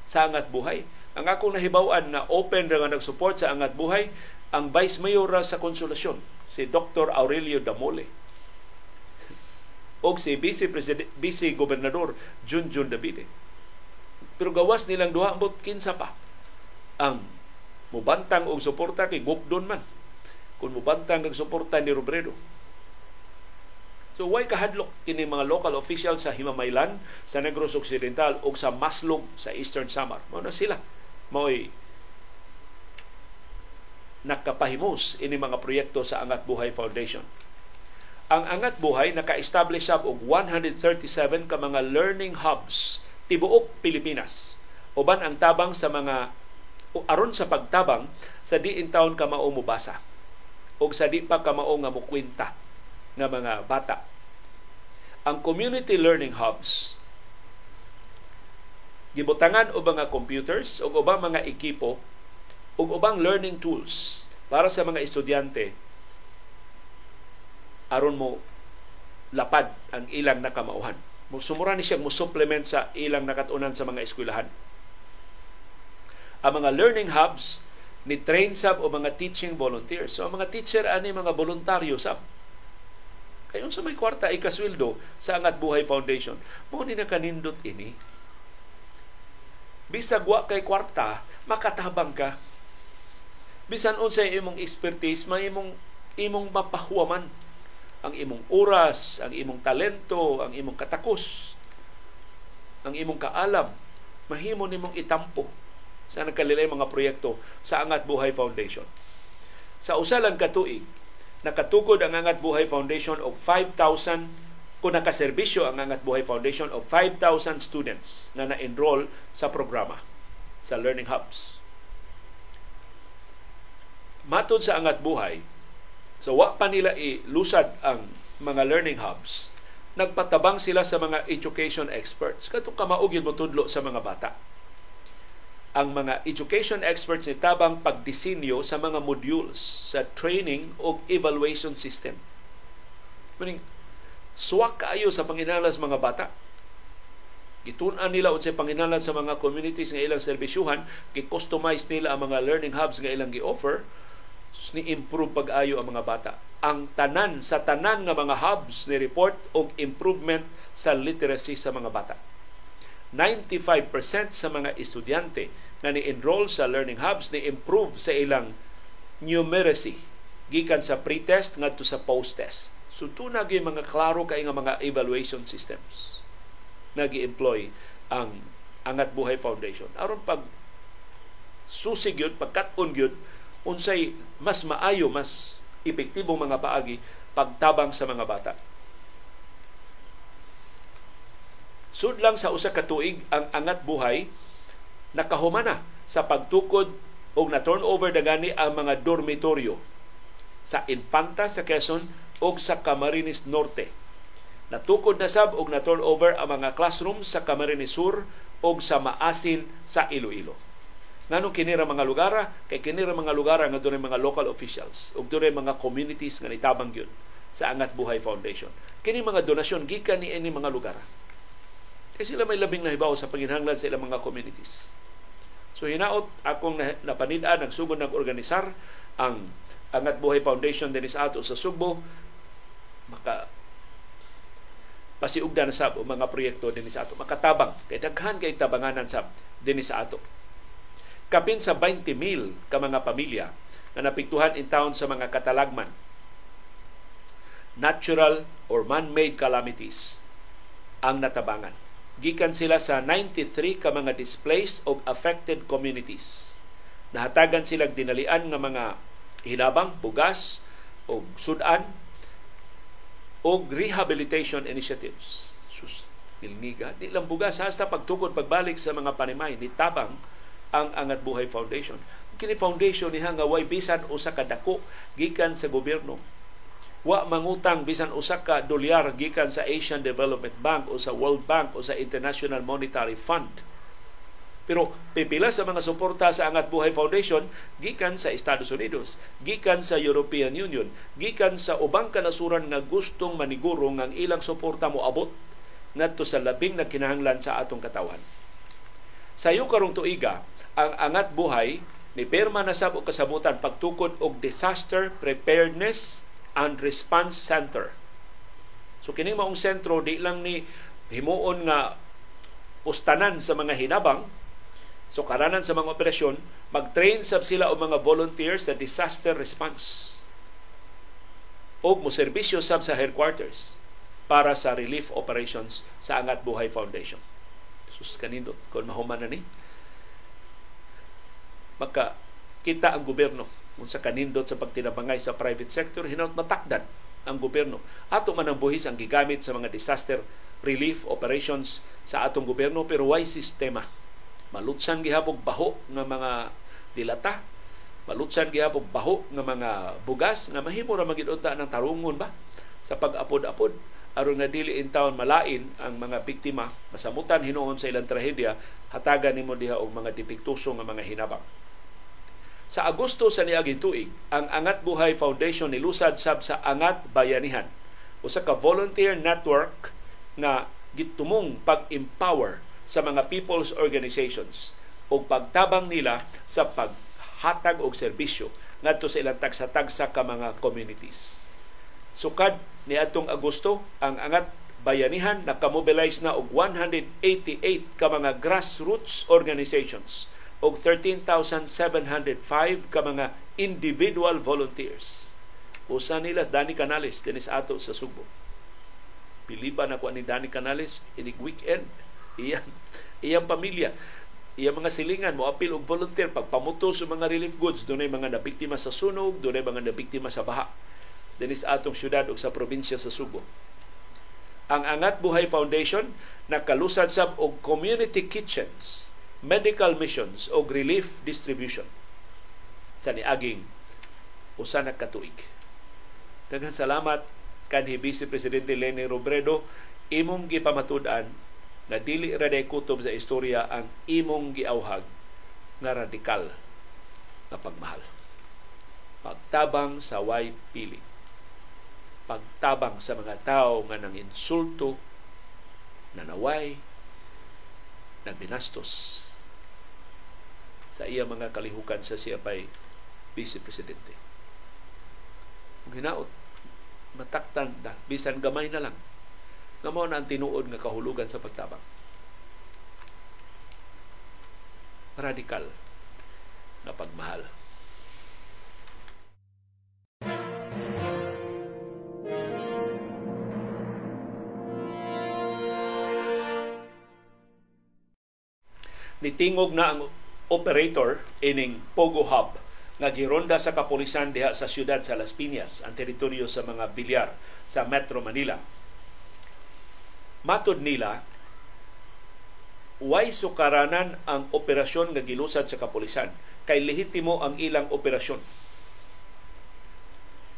sa Angat Buhay. Ang akong nahibawan na open ra nga nag-support sa Angat Buhay, ang Vice Mayor sa Konsolasyon, si Dr. Aurelio Damole, o si Vice Gobernador Junjun Davide. Pero gawas nilang duha ambot kinsa pa ang mubantang og suporta kay Gokdon man kun mubantang og suporta ni Robredo. So why kahadlok kini mga local officials sa Himamaylan, sa Negros Occidental o sa Maslog sa Eastern Samar? Mao na sila maoy nakapahimos ini mga proyekto sa Angat Buhay Foundation. Ang Angat Buhay naka-establish sab og 137 ka mga learning hubs tibuok Pilipinas, uban ang tabang sa mga aron sa pagtabang sa di in town ka mao mobasa og sa di pa ka mao nga mokwenta ng mga bata. Ang community learning hubs gibutangan og mga computers og ubang mga ekipo og ubang learning tools para sa mga estudyante aron mo lapad ang ilang nakamauhan. Musumura ni siya mo-supplement sa ilang nakatunan sa mga eskwelahan. Ang mga learning hubs ni train sab o mga teaching volunteers. So ang mga teacher ani mga voluntaryo sab. Kayon sa may kwarta ikasweldo sa Angat Buhay Foundation. Mao ni nakanindot ini. Bisag wa kay kwarta, makatabang ka. Bisan unsay imong expertise, may imong mapahuwaman ang imong oras, ang imong talento, ang imong katakos, ang imong kaalam, mahimo nimong itampo sa nagkalilay mga proyekto sa Angat Buhay Foundation. Sa usa lang ka tuig, nakatukod ang Angat Buhay Foundation og 5,000, kung nakaservisyo ang Angat Buhay Foundation og 5,000 students na na-enroll sa programa, sa learning hubs. Matod sa Angat Buhay, so wa pa nila ilusad ang mga learning hubs, nagpatabang sila sa mga education experts. Katong kamaog yun mutudlo sa mga bata. Ang mga education experts ni tabang pagdisenyo sa mga modules sa training o evaluation system. Meaning, suwak kaayo sa panginahanglan sa mga bata. Gitunan nila unsay panginahanglan sa mga communities nga ilang serbisyuhan, gi-customize nila ang mga learning hubs nga ilang gi-offer, ni-improve pag-ayo ang mga bata. Ang tanan sa tanan nga mga hubs ni report og improvement sa literacy sa mga bata. 95% sa mga estudyante na ni-enroll sa learning hubs ni-improve sa ilang numeracy gikan sa pre-test ngadto sa post-test. So tuna gyud mga klaro kay nga mga evaluation systems na gi-employ ang Angat Buhay Foundation aron pag susi gyud, pagkat-on gyud unsay mas maayo, mas epektibong mga paagi pagtabang sa mga bata. Sud lang sa usa ka tuig ang Angat Buhay nakahumana sa pagtukod og na-turnover dagani ang mga dormitoryo sa Infanta sa Quezon og sa Camarines Norte. Natukod na sab og na-turnover ang mga classrooms sa Camarines Sur og sa Maasin sa Iloilo. Nganong kinira mga lugara kay kinira mga lugara nga dunay mga local officials og dunay mga communities nga nitabang gyud sa Angat Buhay Foundation. Kini mga donasyon gikan ni ini mga lugara. Kasi sila may labing nahibaw sa panginhanglan sa ilang mga communities. So hinaot akong napanid-an, nagsugod, nag-organisar ang Angat Buhay Foundation dinis ato sa Sugbo. Maka pasiugdan sab o mga proyekto dinis ato. Makatabang, kay daghan kay tabanganan sab dinis ato. Kapin sa 20,000 ka mga pamilya na napiktuhan in town sa mga katalagman, natural or man-made calamities ang natabangan. Gikan sila sa 93 ka mga displaced o affected communities. Nahatagan sila dinalian ng mga hinabang, bugas o sudan o rehabilitation initiatives. Sus, nilniga. Di lang bugas, hasta pagtukod, pagbalik sa mga panimay, nitabang ang Angat Buhay Foundation. Kini foundation ni hangaway bisan usa ka dako gikan sa gobyerno. Wa mangutang bisan usa ka dolyar gikan sa Asian Development Bank o sa World Bank o sa International Monetary Fund. Pero pipila sa mga suporta sa Angat Buhay Foundation gikan sa Estados Unidos, gikan sa European Union, gikan sa ubang kanasuran nga gustong maniguro nga ang ilang suporta moabot ngadto sa labing nagkinahanglan sa atong katawhan. Sayo karong tuiga, ang Angat Buhay ni pirma na sab og kasabutan pagtukod og Disaster Preparedness and Response Center. So kining maong sentro di lang ni himuon nga pustanan sa mga hinabang, so karanan sa mga operasyon, mag-train sab sila og mga volunteers sa disaster response. Og moserbisyo sab sa headquarters para sa relief operations sa Angat Buhay Foundation. Sus kanindot kon mahuman na ni. Maka kita ang gobyerno unsa kanindot sa pagtinabangay sa private sector, hinaut matakdan ang gobyerno. Ato man ang buhis ang gigamit sa mga disaster relief operations sa atong gobyerno, pero way sistema. Malutsan gihabog baho ng mga dilata, malutsan gihabog baho ng mga bugas na mahimo ra magidunta ng tarungon ba sa pag-apod-apod aron na dili in town malain ang mga biktima, masamutan hinuon sa ilang trahedya, hatagan nimo diha og mga dipiktuso nga mga hinabang. Sa Agosto sa niaging tuig, ang Angat Buhay Foundation nilusad sab sa Angat Bayanihan, usa ka volunteer network na gitumong pag-empower sa mga people's organizations o pagtabang nila sa paghatag og serbisyo ngadto sa ilang tagsa-tagsa ka mga communities. Sukad ni atong Agosto, ang Angat Bayanihan nakamobilize na og 188 ka mga grassroots organizations og 13,705 ka mga individual volunteers. Usa nila Danny Canales dinis ato sa Subo. Piliban ako ni Danny Canales inig weekend. Iyang pamilya, iyang mga silingan mo apil og volunteer pagpamuto sa mga relief goods. Dunay mga nabiktima sa sunog, dunay mga nabiktima sa baha dinis atong syudad og sa probinsya sa Subo. Ang Angat Buhay Foundation nakalusad sab og community kitchens, medical missions o relief distribution sa niaging usa na ka tuig. Daghan salamat kanhi Vice Presidente Leni Robredo, imong gipamatud-an na dili ra day kutob sa istorya ang imong giawhag nga radikal na pagmahal. Pagtabang sa way pili. Pagtabang sa mga tawo nga nang insulto, nanaway, nagbinastos sa iya mga kalihukan sa siya pa'y Vice Presidente. Kung hinaot, mataktan na, bisan gamay na lang, ngamaw na ang tinuod nga kahulugan sa pagtabang. Radikal na pagmahal. Nitingog na ang operator ining Pogo Hub nga gironda sa kapulisan diha sa siyudad sa Las Piñas, ang teritoryo sa mga bilyar sa Metro Manila. Matod nila, way sukaranan ang operasyon nga gilusad sa kapulisan kay lehitimo ang ilang operasyon.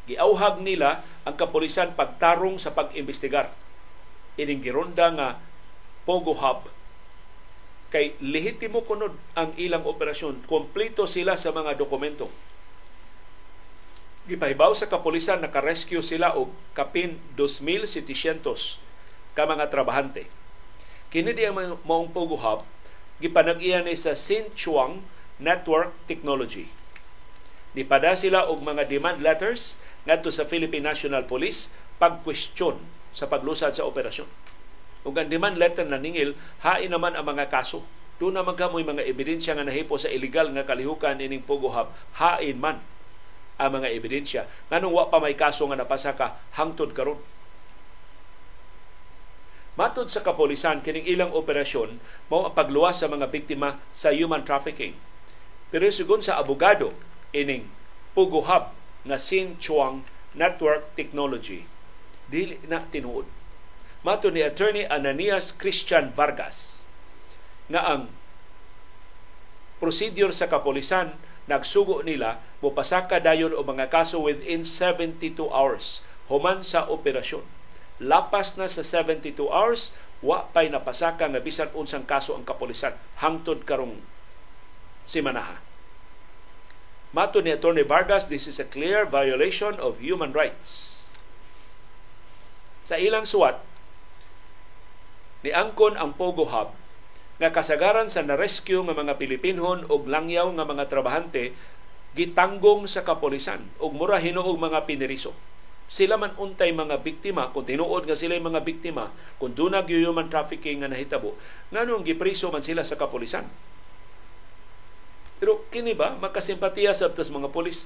Giauhag nila ang kapulisan pagtarong sa pag-imbestigar ining gironda nga Pogo Hub kay lehitimo kunod ang ilang operasyon. Kompleto sila sa mga dokumento. Gipahibaw sa kapulisan, naka-rescue sila og kapin 2,700 ka mga trabahante. Kini di ang maong Pogo Hub, gipanag-iya ni sa Sinchuang Network Technology. Nipada sila og mga demand letters ngadto sa Philippine National Police pag-question sa paglusad sa operasyon. Ug ang demand letter na ningil, hain naman ang mga kaso. Doon naman ka mo'y mga ebidensya nga nahipo sa illegal nga kalihukan ining Pogo Hub, hain man ang mga ebidensya. Nganong wa pa may kaso nga napasa ka, hangtod karon. Matod sa kapulisan, kining ilang operasyon, mao ang pagluwas sa mga biktima sa human trafficking. Pero sugon sa abogado ining Pogo Hub na Sinchuang Network Technology, dili na tinuod. Mato ni Attorney Ananias Christian Vargas na ang procedure sa kapulisan nagsugo nila mupasaka dayon o mga kaso within 72 hours human sa operasyon. Lapas na sa 72 hours, wa pa'y napasaka nga bisan unsang kaso ang kapulisan hangtod karong simanaha. Mato ni Attorney Vargas, this is a clear violation of human rights. Sa ilang suwat, niangkon ang Pogo Hub nga kasagaran sa na-rescue nga mga Pilipinhon og langyaw nga mga trabahante gitanggong sa kapolisan og mura hinuog mga piniriso. Sila man untay mga biktima, kung tinuod nga sila mga biktima, kung dunag yung human trafficking nga nahitabo, nganong gipriso man sila sa kapolisan. Pero kini ba makasimpatiya sa tas mga polis?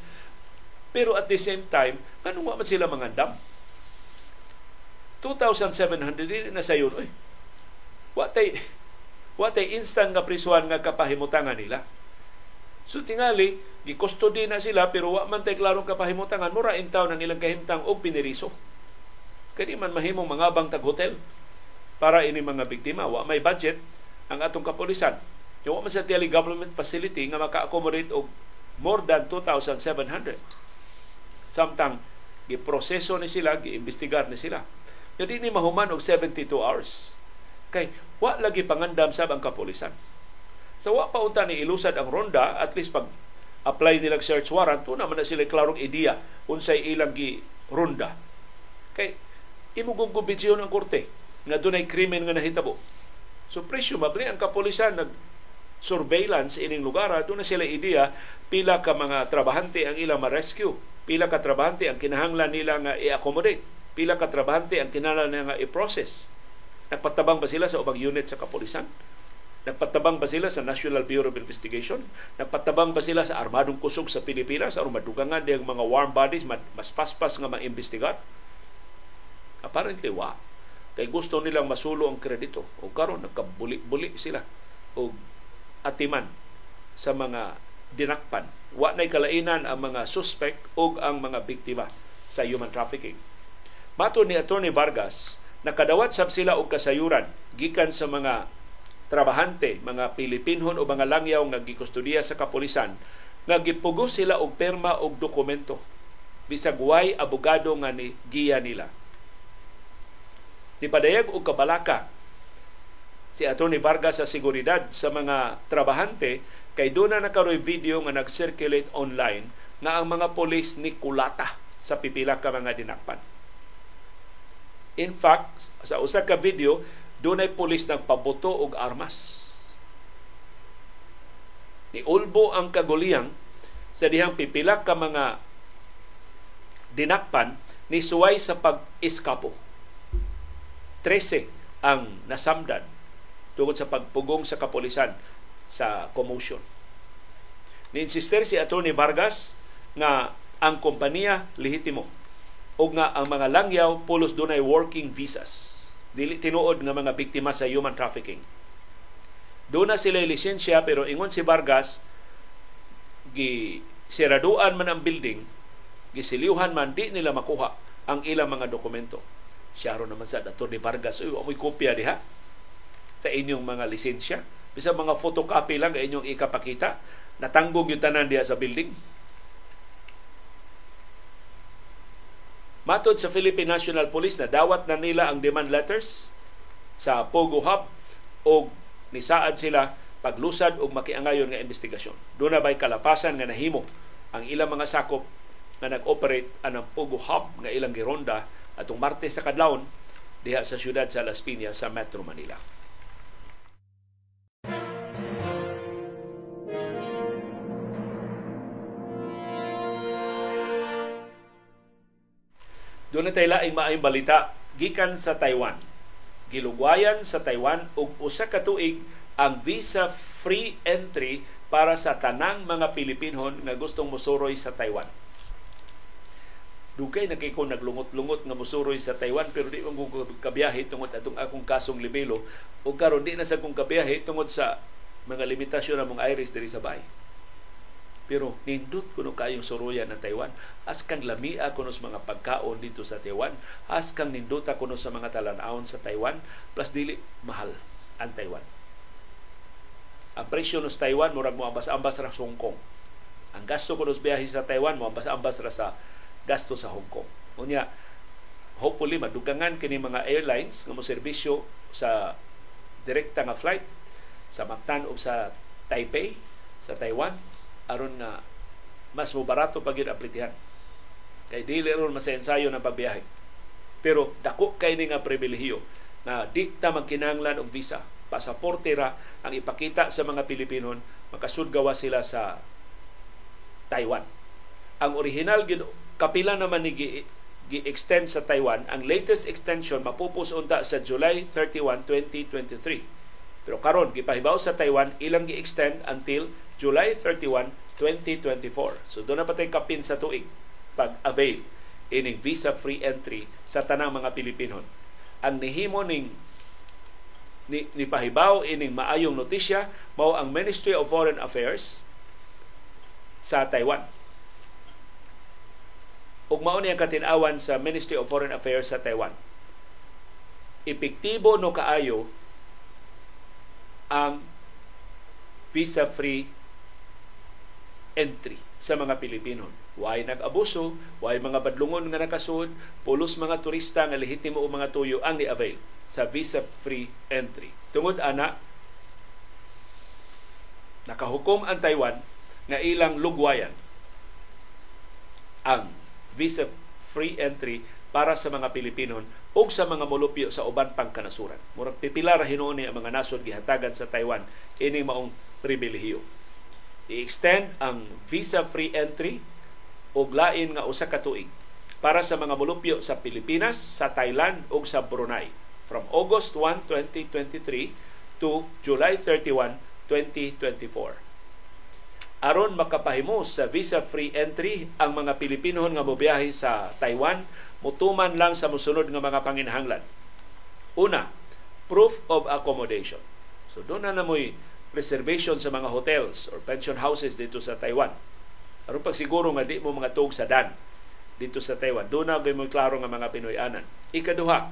Pero at the same time, nganong wa man sila mangandam? 2,700 na sayon, oy. Watay instant nga prisuhan nga kapahimutangan nila. So tingali, gikustody na sila pero wa man tay klarong kapahimutangan, mura in taon ang ilang kahimtang og piniriso. Kani man mahimong mangabang tag hotel para ini mga biktima, wa may budget ang atong kapolisan. Kaya wa man sa tiyali government facility nga maka-accommodate og more than 2,700. Samtang giproseso ni sila, giimbestigar ni sila. Jadi ni mahuman og 72 hours. Kay wa lagi pangandam sab ang kapolisan. Sa wa pa unta ni ilusad ang ronda, at least pag apply nilang search warrant, una man na sila klarong ideya unsay ilang gi ronda. Kay imugong kumbinsiyon ang korte nga dunay krimen nga nahitabo. So presumably ang kapolisan nag surveillance ining lugar, doon na sila ideya pila ka mga trabahante ang ilang ma-rescue, pila ka trabahante ang kinahanglan nila nga i-accommodate, pila ka trabahante ang kinahanglan nga i-process. Nagpatabang ba sila sa ubang unit sa kapulisan? Nagpatabang ba sila sa National Bureau of Investigation? Nagpatabang ba sila sa armadong kusog sa Pilipinas? Aron madugangan diyang mga warm bodies, mas paspas nga ma-imbestigar? Apparently, wa. Kay gusto nilang masulo ang kredito. O karon nagkabuli-buli sila. O atiman sa mga dinakpan. Wa na'y kalainan ang mga suspect o ang mga biktima sa human trafficking. Mato ni Atty. Vargas, nakadawat sab sila og kasayuran gikan sa mga trabahante, mga Pilipinhon o mga langyaw nga gikustudiya sa kapulisan, nga gipugo sila og perma og dokumento bisag way abogado nga ni giya nila. Nipadayag og kabalaka si Atty. Vargas sa seguridad sa mga trabahante kay doon na nakaroy video nga nag-circulate online nga ang mga polis ni kulata sa pipila ka mga dinakpan. In fact, sa usa ka video, doon ay pulis nagpabuto og armas. Niulbo ang kaguliyang sa dihang pipila ka mga dinakpan ni suway sa pag-iskapo. 13 ang nasamdan tungod sa pagpugong sa kapulisan sa commotion. Ni-insister si Atty. Vargas nga ang kompanya lehitimo o nga ang mga langyaw pulos dunay working visas, dili tinuod nga mga biktima sa human trafficking. Duna sila lisensya pero ingon si Vargas gisiraduan man ang building, gisiliuhan man, di nila makuha ang ilang mga dokumento. Siya ron naman sa Atty. Vargas, uy, amoy kopya diha sa inyong mga lisensya, bisa mga photocopy lang ang inyong ikapakita, natanggog yung tanan diha sa building. Matod sa Philippine National Police, nadawat na nila ang demand letters sa Pogo Hub o nisaad sila paglusad o makiangayon nga investigasyon. Doon na ba'y kalapasan nga nahimo ang ilang mga sakop na nag-operate anang Pogo Hub nga ilang gironda atong Martes sa kadlawon diha sa siyudad sa Las Piñas sa Metro Manila. Doon na tayo laing maayong balita gikan sa Taiwan. Gilugwayan sa Taiwan og usa ka tuig ang visa-free entry para sa tanang mga Pilipinhon nga gustong musuroy sa Taiwan. Dugay na kay ko naglungot-lungot nga musuroy sa Taiwan pero di man ko kabiyahe tungod atong akong kasong libelo o karon di na sa kong kabiyahe tungod sa mga limitasyon na mong iris diri sa bay. Pero nindot kuno kayong suruyan ng Taiwan. As kang lamia kuno sa mga pagkaon dito sa Taiwan. As kang nindota kuno sa mga talan-aon sa Taiwan. Plus dili mahal ang Taiwan. Ang presyo nos Taiwan murag moambas-ambas ra sa Hong Kong. Ang gasto kuno sa biyahe sa Taiwan moambas-ambas ra sa gasto sa Hong Kong. Unya hopefully madugangan kini mga airlines nga moserbisyo sa direkta nga flight sa Mactan o sa Taipei sa Taiwan. Aron nga mas mubarato pag yun aplitihan. Kay dili ron masensayo ng pagbiyahe. Pero dako kay ni nga pribilehiyo na di ta magkinanglan og visa pasaporte ra ang ipakita sa mga Pilipinon, makasudgawa sila sa Taiwan. Ang original kapila naman ni gi-extend sa Taiwan, ang latest extension mapupusunta sa July 31, 2023. Pero karon gipahibaw sa Taiwan ilang gi-extend until July 31, 2024. So doon na patay kapin sa tuig pag-avail ining visa-free entry sa tanang mga Pilipinon. Ang nihimo ni pahibaw ining maayong notisya mao ang Ministry of Foreign Affairs sa Taiwan. Ug mao ni ang katin-awan sa Ministry of Foreign Affairs sa Taiwan. Epektibo no kaayo ang visa-free entry sa mga Pilipino. Way nag-abuso, way mga badlungon nga nakasud, pulos mga turista nga lehitimo o mga tuyo ang ni-avail sa visa-free entry. Tungod ana, nakahukom ang Taiwan na ilang lugwayan ang visa-free entry para sa mga Pilipino o sa mga molupyo sa uban pang kanasuran. Murag pipilara hinuon ang mga nasod gihatagan sa Taiwan ining maong pribilehiyo. I-extend ang visa-free entry og lain nga usa ka tuig para sa mga molupyo sa Pilipinas, sa Thailand o sa Brunei from August 1, 2023 to July 31, 2024. Aron makapahimo sa visa-free entry ang mga Pilipinhon nga mobiyahe sa Taiwan, mutuman lang sa mosunod nga mga panginahanglan. Una, proof of accommodation. So doon na moy reservation sa mga hotels or pension houses dito sa Taiwan. Aron pagsiguro nga di mo mga tuog sa dan dito sa Taiwan. Doon na moy klaro nga mga Pinoy-anan. Ikaduha,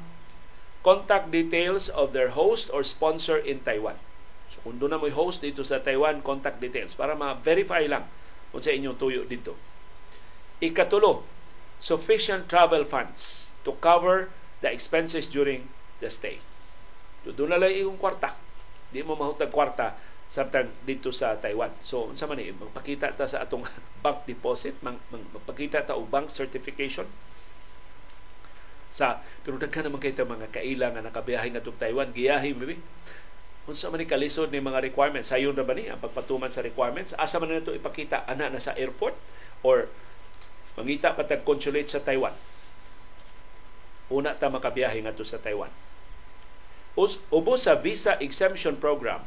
contact details of their host or sponsor in Taiwan. So kung doon na mo'y host dito sa Taiwan, contact details para ma-verify lang kung sa inyong tuyo dito. Ikatulo, sufficient travel funds to cover the expenses during the stay. So doon na lang yung kwarta. Di mo mahutag kwarta samtang dito sa Taiwan. So unsa man ni magpakita ta sa atong bank deposit, magpakita ta og bank certification. Sa pero daghan naman kay ta mga kaila nga nakabiyahe na tug Taiwan, giyahi bibi. Unsa man ni kalisod ni mga requirements, sayon ra ba ni ang pagpatuman sa requirements? Asa man nato ipakita ana na sa airport or mangita patag consulate sa Taiwan? Una ta makabiyahe ngadto sa Taiwan. Ubos sa visa exemption program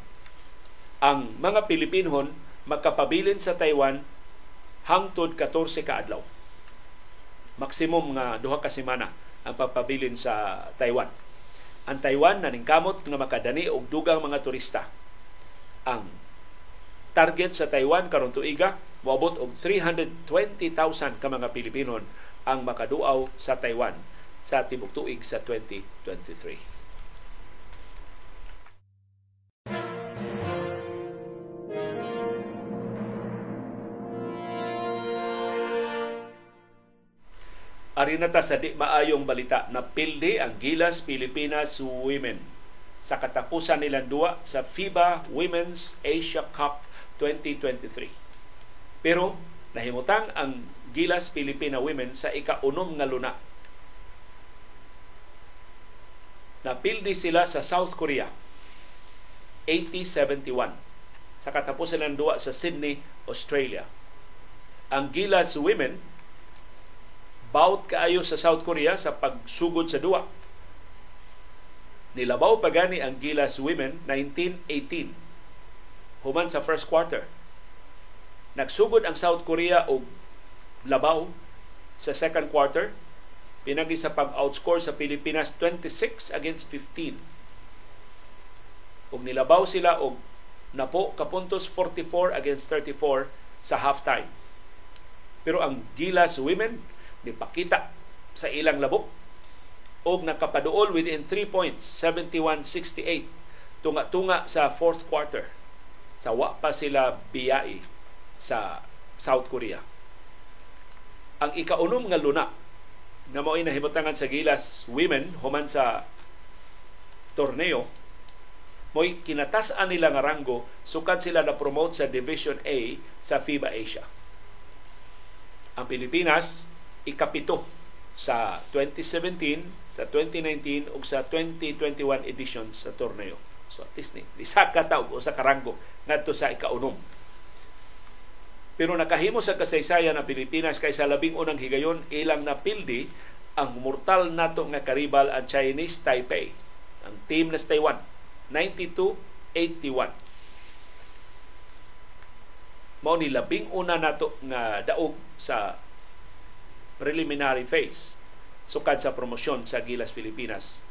ang mga Pilipinhon makapabilin sa Taiwan hangtod 14 ka adlaw. Maximum nga duha ka semana ang pagpabilin sa Taiwan. Ang Taiwan naningkamot nga makadani og dugang mga turista. Ang target sa Taiwan karon tuiga moabot og 320,000 ka mga Pilipinon ang makaduaw sa Taiwan sa tibok tuig sa 2023. Arinata sa di maayong balita, napildi ang Gilas Pilipinas Women sa katapusan nilang dua sa FIBA Women's Asia Cup 2023. Pero nahimutang ang Gilas Pilipina Women sa ika-unom nga luna. Napildi sila sa South Korea 80-71 sa katapusan nilang dua sa Sydney, Australia. Ang Gilas Women baut kaayo sa South Korea sa pagsugod sa duwa. Nilabaw pagani ang Gilas Women 19-18 human sa first quarter. Nagsugod ang South Korea og labaw sa second quarter, pinagi sa pag-outscore sa Pilipinas 26-15. Ug nilabaw sila og napo ka puntos 44-34 sa halftime. Pero ang Gilas Women dipakita sa ilang labok o nakapaduol within 3 points, 71-68, tunga-tunga sa fourth quarter. Sawa pa sila biyai sa South Korea. Ang ika-unom nga luna na mo'y nahimutangan sa Gilas Women human sa torneo, mo'y kinatasaan nila nga ranggo sukad sila na promote sa Division A sa FIBA Asia. Ang Pilipinas ikapito sa 2017, sa 2019 ug sa 2021 editions sa torneo. So at least ni saka taog o sa karanggo ngadto sa ikaunom. Pero nakahimo sa kasaysayan ng Pilipinas kaysa labing unang higayon ilang napildi ang mortal nato nga karibal ang Chinese Taipei, ang team na Taiwan, 92-81. Mao ni labing una nato nga daog sa preliminary phase sukad sa promosyon sa Gilas Pilipinas.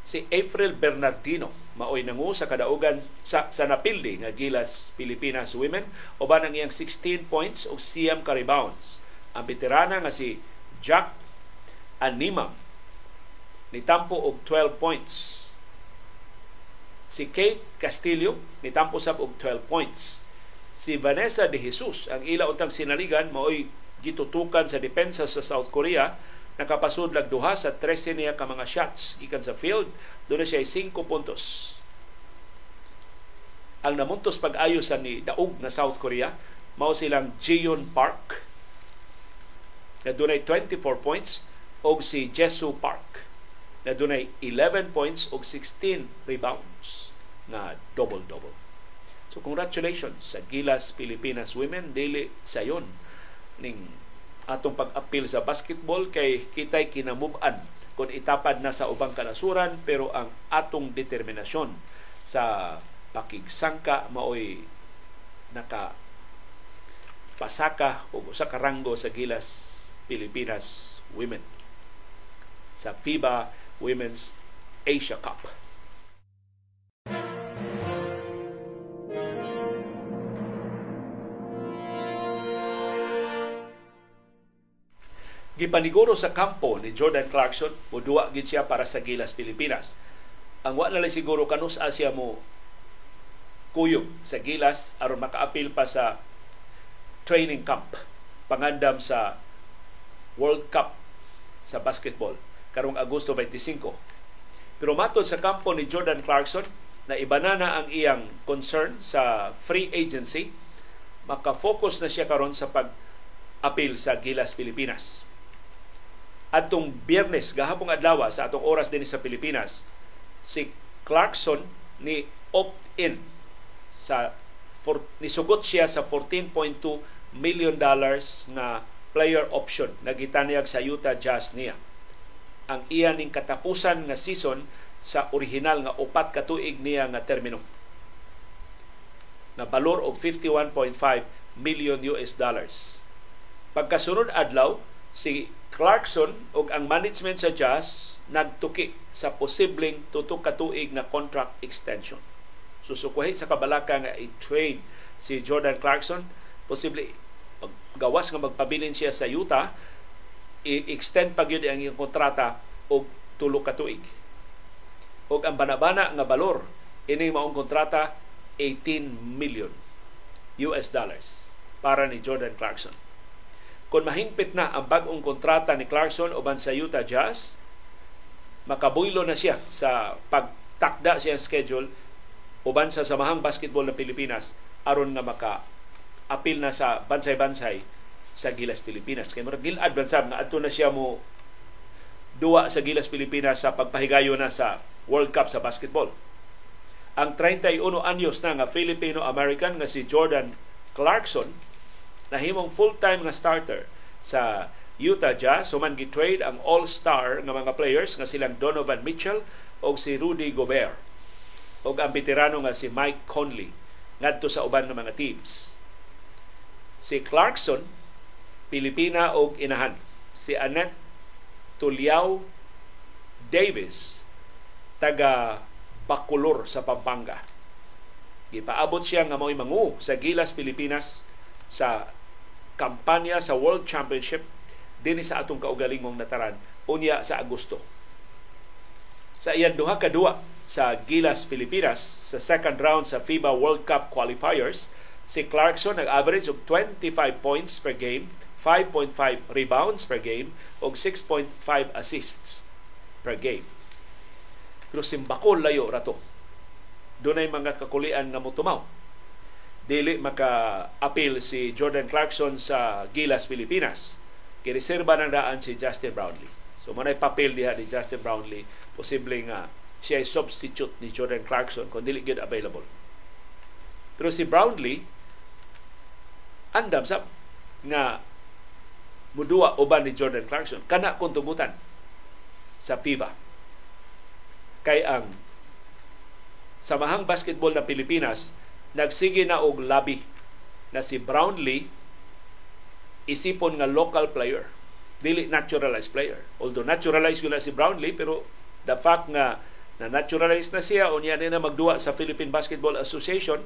Si April Bernardino maoy nangu sa kadaugan sa napildi nga Gilas Pilipinas women uban ang iyang 16 points o siyam ka rebounds. Ang veterana nga si Jack Anima nitampo og 12 points. Si Kate Castillo nitampo sab og 12 points. Si Vanessa De Jesus, ang ila untang sinaligan, maoy gitutukan sa depensa sa South Korea, nakapasod lag duha sa 13 niya ka mga shots gikan sa field, doon na siya 5 puntos. Ang namuntos pag-ayo sa ni daog na South Korea, mao silang Jeon Park, na doon 24 points, og si Jesu Park, na doon 11 points og 16 rebounds na double-double. So congratulations sa Gilas Pilipinas Women, dili sayon ning atong pag-appeal sa basketball kay kitay kinamove-an kung itapad na sa ubang kanasuran, pero ang atong determinasyon sa pakigsangka maoy nakapasaka o sa karanggo sa Gilas Pilipinas Women sa FIBA Women's Asia Cup. Gipaniguro sa kampo ni Jordan Clarkson, muduwa gid siya para sa Gilas Pilipinas. Ang wala na siguro kanus siya mo kuyog sa Gilas aron makaapil pa sa training camp pangandam sa World Cup sa basketball karong Agosto 25. Pero matod sa kampo ni Jordan Clarkson na ibana na ang iyang concern sa free agency, maka-focus na siya karon sa pag-apil sa Gilas Pilipinas. Atong Biyernes gahapong adlaw sa atong oras din sa Pilipinas, si Clarkson ni opt-in sa nisugot siya sa $14.2 million na player option na gitanyag sa Utah Jazz niya. Ang iya ning katapusan nga season sa orihinal nga 4 ka tuig niya nga termino na balor og $51.5 million. Pagkasunod adlaw si Clarkson ug ang management sa Jazz nagtuki sa posibleng 2 ka tuig na contract extension. Susukuhi sa kabalaka nga i-trade si Jordan Clarkson, posible gawas nga magpabilin siya sa Utah, i-extend pa gyud ang iyang kontrata og 3 ka tuig. Og ang banabana nga balor ining maong kontrata $18 million para ni Jordan Clarkson. Kung mahingpit na ang bag-ong kontrata ni Clarkson uban sa Utah Jazz, makabuylo na siya sa pagtakda siyang schedule uban sa samahang basketball ng Pilipinas aron nga maka-apil na sa bansay-bansay sa Gilas Pilipinas. Kaya maragil advansab na ato na siya mo duwa sa Gilas Pilipinas sa pagpahigayo na sa World Cup sa basketball. Ang 31 anyos na nga Filipino-American nga si Jordan Clarkson nahimong full-time nga starter sa Utah Jazz, human gitrade ang all-star nga mga players nga silang Donovan Mitchell o si Rudy Gobert o ang veterano nga si Mike Conley ngadto sa uban ng mga teams. Si Clarkson, Pilipina og inahan. Si Annette Tuliao Davis, taga Bacolor sa Pampanga. Gipaabot siya nga mao'y mangu sa Gilas Pilipinas sa kampanya sa World Championship dinhi sa atong kaugalingong nataran unya sa Agosto. Sa iyan duha ka duwa sa Gilas Pilipinas sa second round sa FIBA World Cup qualifiers, si Clarkson nag-average og 25 points per game, 5.5 rebounds per game og 6.5 assists per game. Pero simbakol layo rato. Dunay mga kakulian nga motumaw. Dili maka-apil si Jordan Clarkson sa Gilas Pilipinas. Kireserba ng daan si Justin Brownlee. So manay papel diha ni Justin Brownlee, posible nga siya ay substitute ni Jordan Clarkson kung dili gyud available. Pero si Brownlee andam sab nga mudua uban ni Jordan Clarkson kana kun tugutan sa FIBA. Kay ang samahang basketball ng Pilipinas nagsige na og labi na si Brownlee isipon nga local player, dili naturalized player. Although naturalized yun na si Brownlee, pero the fact nga na-naturalized na siya o niya na magduwa sa Philippine Basketball Association,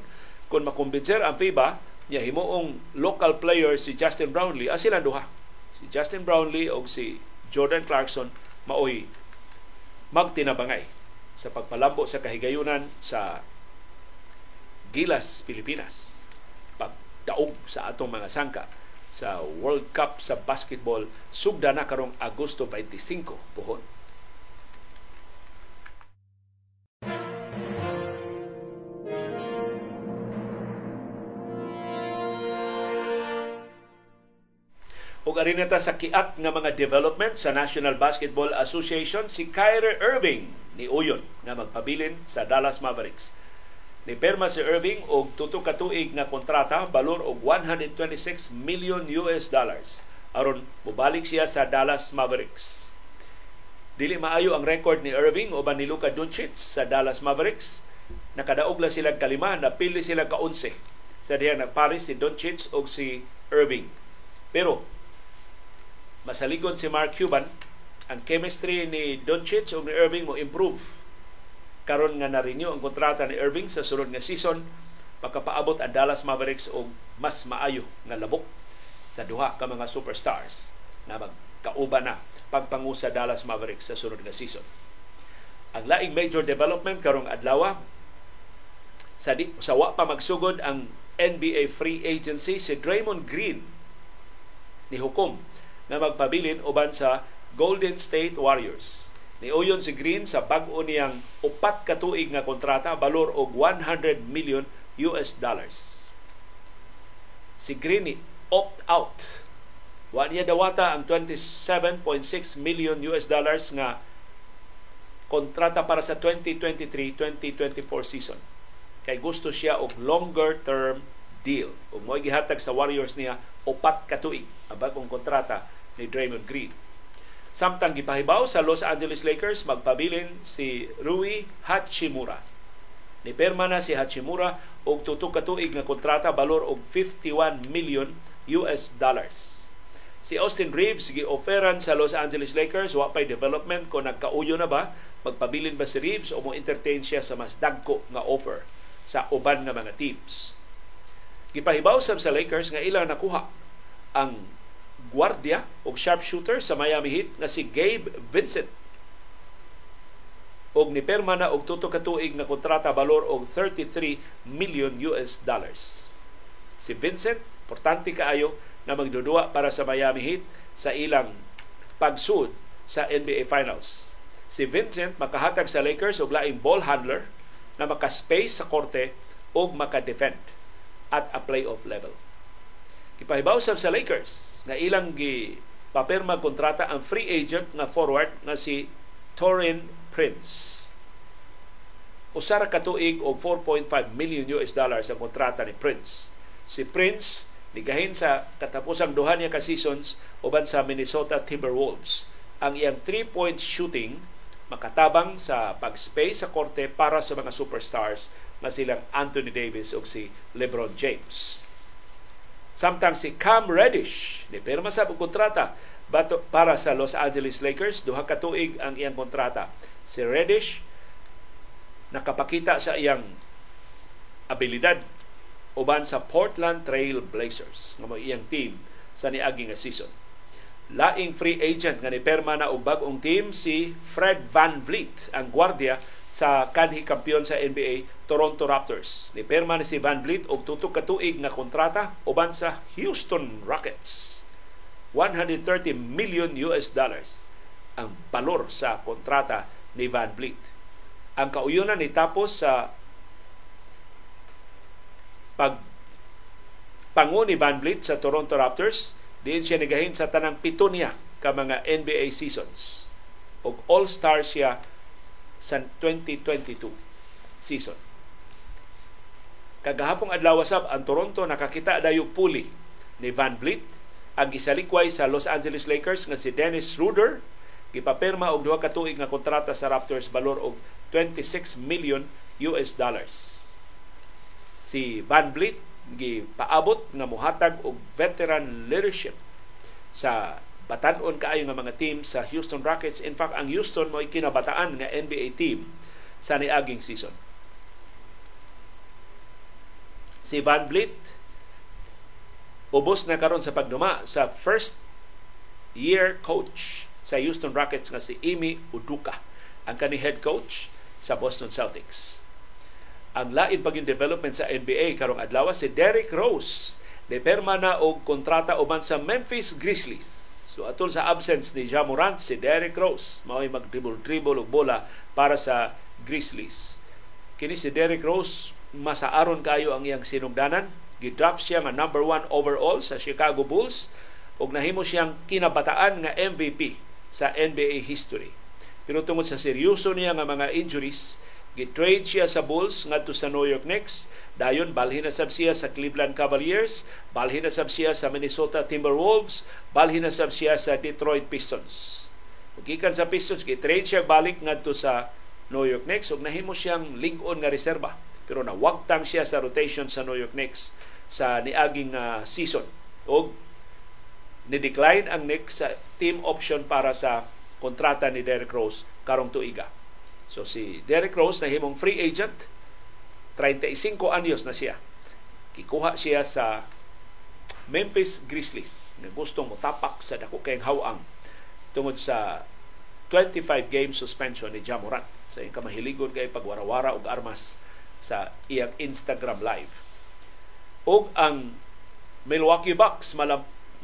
kung makumbinser ang FIBA, niya himoong local player si Justin Brownlee, sila duha. Si Justin Brownlee o si Jordan Clarkson maoy magtinabangay sa pagpalambo sa kahigayunan sa Gilas Pilipinas, pagdaog sa atong mga sangka sa World Cup sa basketball sugda na karong Agosto 25 Bohol. Og ari nata sa kiat nga mga development sa National Basketball Association, si Kyrie Irving ni uyon nga magpabilin sa Dallas Mavericks. Ni perma si Irving og tutok ka tuig nga kontrata balor og $126 million aron mobalik siya sa Dallas Mavericks. Dili maayo ang record ni Irving uban ni Luka Doncic sa Dallas Mavericks. Nakadaog la sila kalima, napili sila ka 11 sa diha nagpares si Doncic og si Irving. Pero masaligon si Mark Cuban, ang chemistry ni Doncic og ni Irving mo improve. Karon nga na-renew ang kontrata ni Irving sa sunod nga season, makapaabot ang Dallas Mavericks og mas maayo nga labok sa duha ka mga superstars na magkauba na pagpangusa Dallas Mavericks sa sunod nga season. Ang laing major development karong adlaw sa wa pa magsugod ang NBA free agency, si Draymond Green ni hukom na magpabilin uban sa Golden State Warriors. Niuyon si Green sa bag-o niyang 4 ka tuig nga kontrata balor og $100 million. Si Green ni opt out. Wa niya dawata ang $27.6 million nga kontrata para sa 2023-2024 season. Kay gusto siya og longer term deal. Ug moy gihatag sa Warriors niya 4 ka tuig ang bagong kontrata ni Draymond Green. Samtang gipahibaw sa Los Angeles Lakers, magpabilin si Rui Hachimura. Nipirma na si Hachimura og 2 ka tuig nga kontrata balor og $51 million. Si Austin Reeves gioferan sa Los Angeles Lakers, wa pay development kung nagkauyo na ba, magpabilin ba si Reeves o mo entertain siya sa mas dagko nga offer sa uban nga mga teams. Gipahibaw sa Lakers nga ilang nakuha ang guardia og sharpshooter sa Miami Heat na si Gabe Vincent. Og ni perma na og 2 ka tuig na kontrata balor og $33 million. Si Vincent, importante kaayo na magdudua para sa Miami Heat sa ilang pagsud sa NBA Finals. Si Vincent makahatag sa Lakers og laing ball handler na makaspace sa korte og makadefend at a playoff level. Kipahibaw sa Lakers na ilang gipapirma kontrata ang free agent na forward na si Torin Prince. Usara ka tuig og $4.5 million ang kontrata ni Prince. Si Prince ligahin sa katapusang duha niya ka seasons uban sa Minnesota Timberwolves. Ang iyang 3-point shooting makatabang sa pag-space sa korte para sa mga superstars na silang Anthony Davis o si LeBron James. Samtang si Cam Reddish ni pirma sa kontrata para sa Los Angeles Lakers, 2 ka tuig ang iyang kontrata. Si Reddish nakapakita sa iyang abilidad uban sa Portland Trail Blazers nga mao iyang team sa niaging season. Laing free agent nga ni pirma na og bag-ong team si Fred VanVleet, ang guardia sa kanhi kampiyon sa NBA Toronto Raptors. Ni pirma ni si VanVleet og 2 ka tuig nga kontrata uban sa Houston Rockets. $130 million ang balor sa kontrata ni VanVleet. Ang kauyonan ni tapos sa pagpangu ni VanVleet sa Toronto Raptors, diin siya nigahin sa tanang 7 niya ka mga NBA seasons. Og all-star siya sa 2022 season. Kagahapong adlaw sab ang Toronto nakakita dayog puli ni VanVleet, ang isalikway sa Los Angeles Lakers nga si Dennis Schroeder, gipapirma og duha ka tuig nga kontrata sa Raptors balor og $26 million. Si VanVleet gipaabot nga mohatag og veteran leadership sa batan-on kaayo nga mga team sa Houston Rockets. In fact, ang Houston mo'y kinabataan nga NBA team sa niaging season. Si VanVleet ubos na karon sa pagduma sa first year coach sa Houston Rockets nga si Ime Udoka, ang kani head coach sa Boston Celtics. Ang lain pag yung development sa NBA karong adlaw si Derrick Rose de permana og kontrata uban sa Memphis Grizzlies. So atol sa absence ni Ja Morant, si Derrick Rose mao'y mag-dribble-dribble og bola para sa Grizzlies. Kini si Derrick Rose masaaron kayo ang iyang sinugdanan. Gidraft siya nga number 1 overall sa Chicago Bulls og nahimo siyang kinabataan nga MVP sa NBA history. Pero tungod sa seryoso niya nga mga injuries, gitrade siya sa Bulls ngadto sa New York Knicks, dayon balhin na sab siya sa Cleveland Cavaliers, balhin na sab siya sa Minnesota Timberwolves, balhin na sab siya sa Detroit Pistons. Ug gikan sa Pistons gitrade siya balik ngadto sa New York Knicks ug nahimo siyang lig-on nga reserba, pero nawagtang siya sa rotation sa New York Knicks sa niaging season og ni-decline ang Knicks sa team option para sa kontrata ni Derrick Rose karong tuiga. So si Derrick Rose nahimong free agent, 35 anyos na siya. Kikuha siya sa Memphis Grizzlies na gustong motapak sa dako kayang hawang tungod sa 25 game suspension ni Ja Morant sa iyang kamahiligon kay pagwarawara og armas sa iyang Instagram live. Og ang Milwaukee Bucks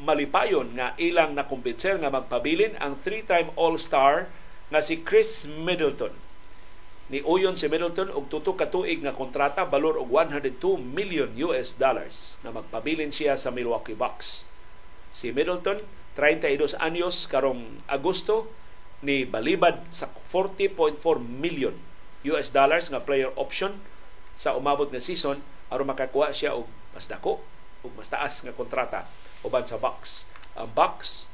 malipayon nga ilang nakumbinser nga magpabilin ang 3-time All-Star nga si Chris Middleton. Niuyon si Middleton og tutok ka tuig nga kontrata balor og $102 million na magpabilin siya sa Milwaukee Bucks. Si Middleton, 32 anyos karong Agosto, ni balibad sa $40.4 million nga player option sa umabot nga season aron makakuha siya og mas dako og mas taas nga kontrata uban sa Bucks. Ang Bucks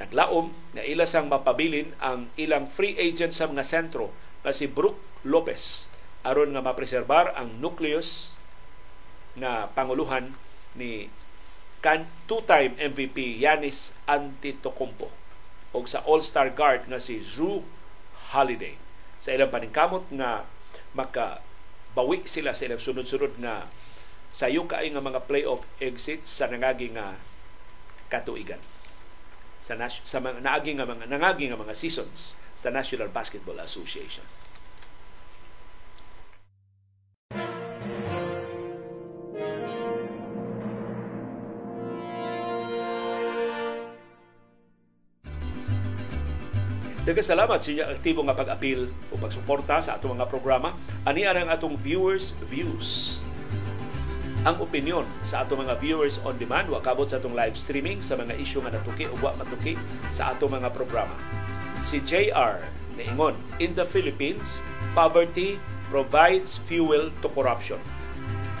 naglaom na ila sang mapabilin ang ilang free agent sa mga sentro na si Brook Lopez aron nga mapreserbar ang nucleus na panguluhan ni two-time MVP Giannis Antetokounmpo og sa All-Star guard na si Jrue Holiday. Sa ilang paningkamot na makabawi sila sa ilang sunod-sunod na sayo kaay nga mga playoff exits sa nangaging katuigan sa nangaging mga seasons sa National Basketball Association. Nagkasalamat sa inyong aktibo nga pag-apil o pagsuporta sa atong mga programa. Ani ang atong viewers' views. Ang opinion sa ato mga viewers on demand wakabot sa atong live streaming sa mga isyu nga natuki o wa matuki sa ato mga programa. Si JR naingon, in the Philippines, poverty provides fuel to corruption.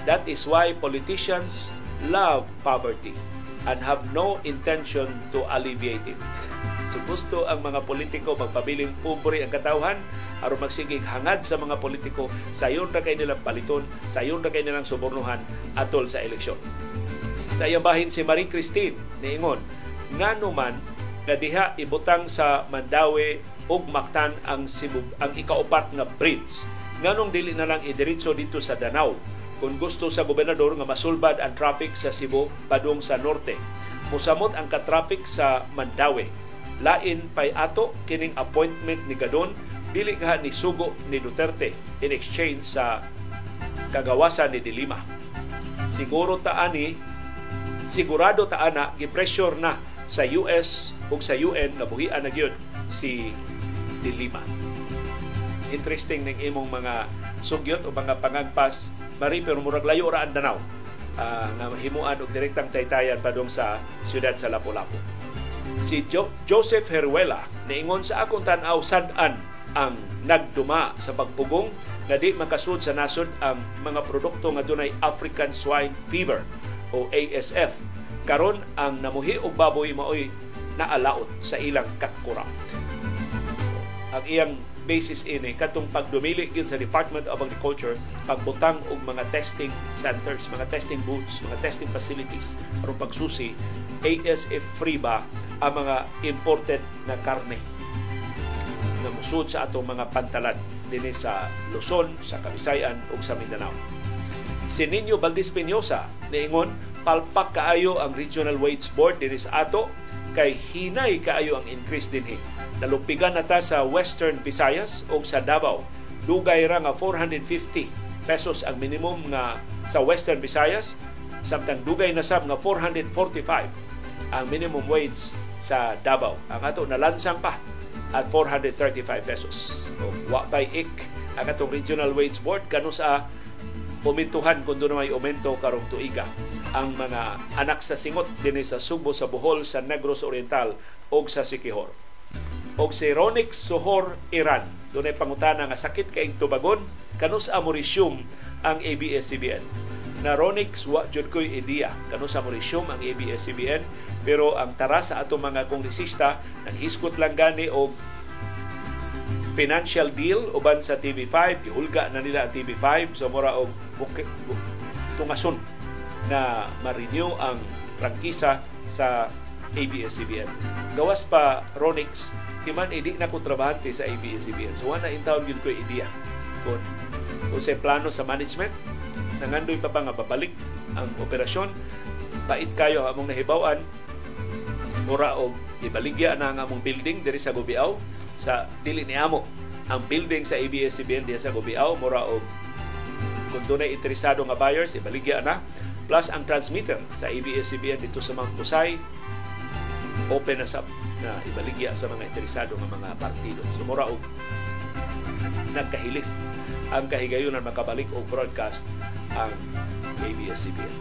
That is why politicians love poverty and have no intention to alleviate it. So gusto ang mga politiko magpabiling pobre ang katawhan aron magsigig hangad sa mga politiko, sayon ra kay nilang paliton, sayon ra kay nilang subornuhan atol sa eleksyon. Sa iyang bahin si Marie Christine niingon, ngano man na diha ibutang sa Mandawi ug Mactan ang ikaupat nga bridge, nganong dili na lang idiretso dito sa Danau kung gusto sa gobernador nga masulbad ang traffic sa Cebu padung sa norte. Musamot ang ka-traffic sa Mandawi, lain pay ato kining appointment ni Gadon, dili ka ni sugo ni Duterte in exchange sa kagawasan ni Dilima. Sigurado taana gi-pressure na sa US ug sa UN na buhian na gyud si Dilima. Interesting ning imong mga sugyot o mga pangagpas, Mari, pero murag layo ra ang Danau nga himuan og direktang taytayan padung sa siyudad sa Lapu-Lapu. Si Joseph Heruela niingon, sa akong tan-aw sad-an ang nagduma sa pagpugong na di makasud sa nasod ang mga produkto nga dunay African Swine Fever o ASF. Karon ang namuhi og baboy maoy naalaot sa ilang kakurap. Ang iyang basis ini katong pagdumili gid sa Department of Agriculture pagbutang og mga testing centers, mga testing booths, mga testing facilities aron pagsusi ASF free ba ang mga imported na karne na musud sa atong mga pantalan dinhi sa Luzon, sa Kabisayan ug sa Mindanao. Si Nino Valdez Peñosa niingon palpak kaayo ang Regional Wage Board dinhi sa ato kay hinay kaayo ang increase dinhi. Nalupigan na ta sa Western Visayas ug sa Davao. Dugay ra nga 450 pesos ang minimum nga sa Western Visayas samtang dugay na sab nga 445 ang minimum wage sa Davao. Ang ato nalansang pa at 435 pesos. So, wa by ik ang atong Regional Wage Board kano sa umintuhan kung doon may umento karong tuiga. Ang mga anak sa singot din sa Subo, sa Bohol, sa Negros Oriental o sa Sikihor. O si Ronic Sohor Iran, doon ay pangutana nga sakit kaing tubagon kano sa Mauritium ang ABS-CBN. Na Ronic, wa jud koy ideya kano sa Mauritium ang ABS-CBN, pero ang tara sa atong mga kongresista naghiskot lang gani og financial deal uban sa TV5, gihulga na nila ang TV5 so mura og tungason na ma-renew ang prangkisa sa ABS-CBN. Gawas pa Ronics, timan hindi na ko trabahante sa ABS-CBN. So wala in town yun ko ideya kung sa plano sa management nangandoy pa nga babalik ang operasyon. Bait kayo among nahibawan mura og ibaligya na ang among building diri sa Gobiao sa dili ni amo ang building sa ABS-CBN diri sa Gobiao mura og kun dunay interesado nga buyers ibaligya na plus ang transmitter sa ABS-CBN dito sa Mangkusay open na sab na ibaligya sa mga interesado nga mga partido so mura og nagkahilis ang kahigayunan makabalik og broadcast ang ABS-CBN.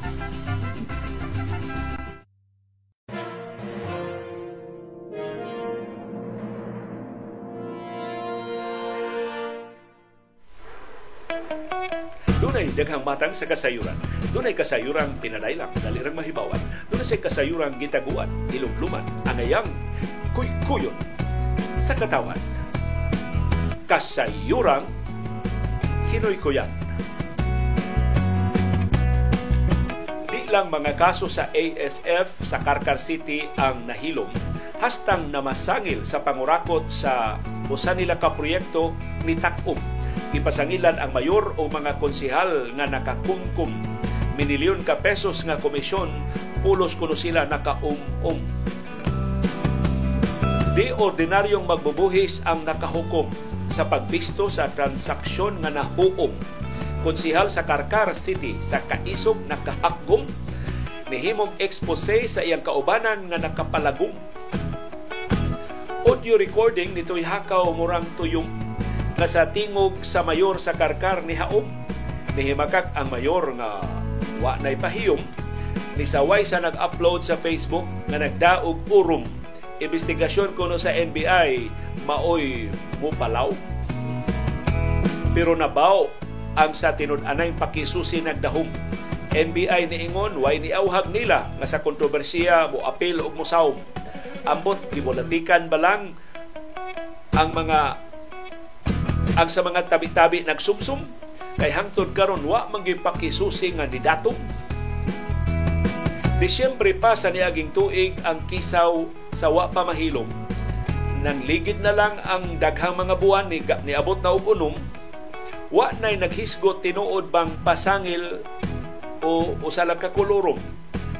Dunay daghang matang sa kasayuran. Dunay kasayuran pinadailang, dalirang mahibawan. Dunay kasayuran gitaguan, ilumluman, anayang, kuy-kuyon sa katawan. Kasayuran Hinoy-kuyan. Di lang mga kaso sa ASF sa Karkar City ang nahilom. Hastang namasangil sa pangurakot sa usan nila ka proyekto ni Takum. Ipasangilan ang mayor o mga konsihal nga nakakumkum. Minilyon ka pesos nga komisyon pulos kuno sila nakaum-um. Di ordinaryong magbubuhis ang nakahukom sa pagbisto sa transaksyon nga nahuom. Konsihal sa Karkar City sa kaisog nakahakgom nihimog expose sa iyang kaubanan nga nakapalagom. Audio recording nito'y hakaw murang tuyong na sa tingog sa mayor sa Karkar ni haom. Nihimakak ang mayor nga wa na'y pahiyom. Nisaway sa nag-upload sa Facebook nga nagdaog urong. Investigasyon kuno sa NBI maoy mupalaw. Pero nabaw ang sa tinud-anay pakisusi nagdahom. NBI niingon way niauhag nila nga sa kontrobersiya mo apil og musawm. Ambot gibolatikan balang ang sa mga tabi-tabi nagsumsum kay hangtod karon wa manggipakisusi nga nidatong. Disyembre pa sa niaging tuig ang kisaw sa wa pa mahilom. Nang ligid na lang ang daghang mga buwan ni abot na ugunom, wa na'y naghisgot tinuod bang pasangil o usalang kakulurom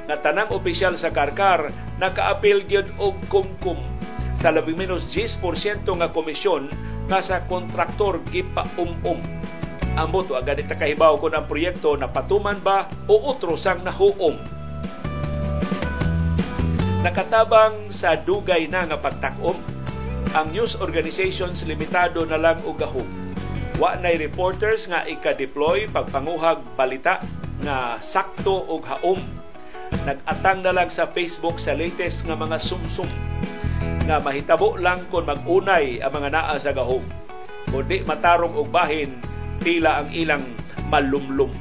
na tanang opisyal sa Karkar nakaapil gyud og kumkum sa labing minus 10% nga komisyon nga sa kontraktor gipaum-um. Ang boto agad itakahibaw kung ang proyekto napatuman ba o utro sang nahuom. Nakatabang sa dugay na nga pagtakom ang news organizations limitado na lang og gahom. Wa nay reporters nga ika-deploy pagpanguhag balita na sakto og haom. Nagatang na lang sa Facebook sa latest nga mga sumsum na mahitabo lang kon magunay ang mga naa sa gahom. kundi matarong og bahin tila ang ilang malumlum.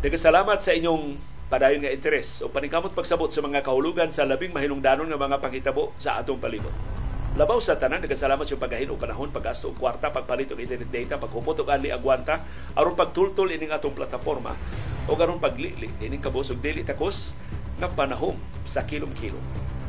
Nagkasalamat sa inyong padayon nga interes o paningkamot pagsabot sa mga kahulugan sa labing mahinungdanon nga mga panghitabo sa atong palibot. Labaw sa tanan, nagkasalamat sa paghahin o panahon, paggasto o kwarta, pagpalit o internet data, paghupot o anli agwanta, aron pagtultol ining atong plataporma o aron paglili ining kabusog dili takos ng panahon sa kilom-kilom.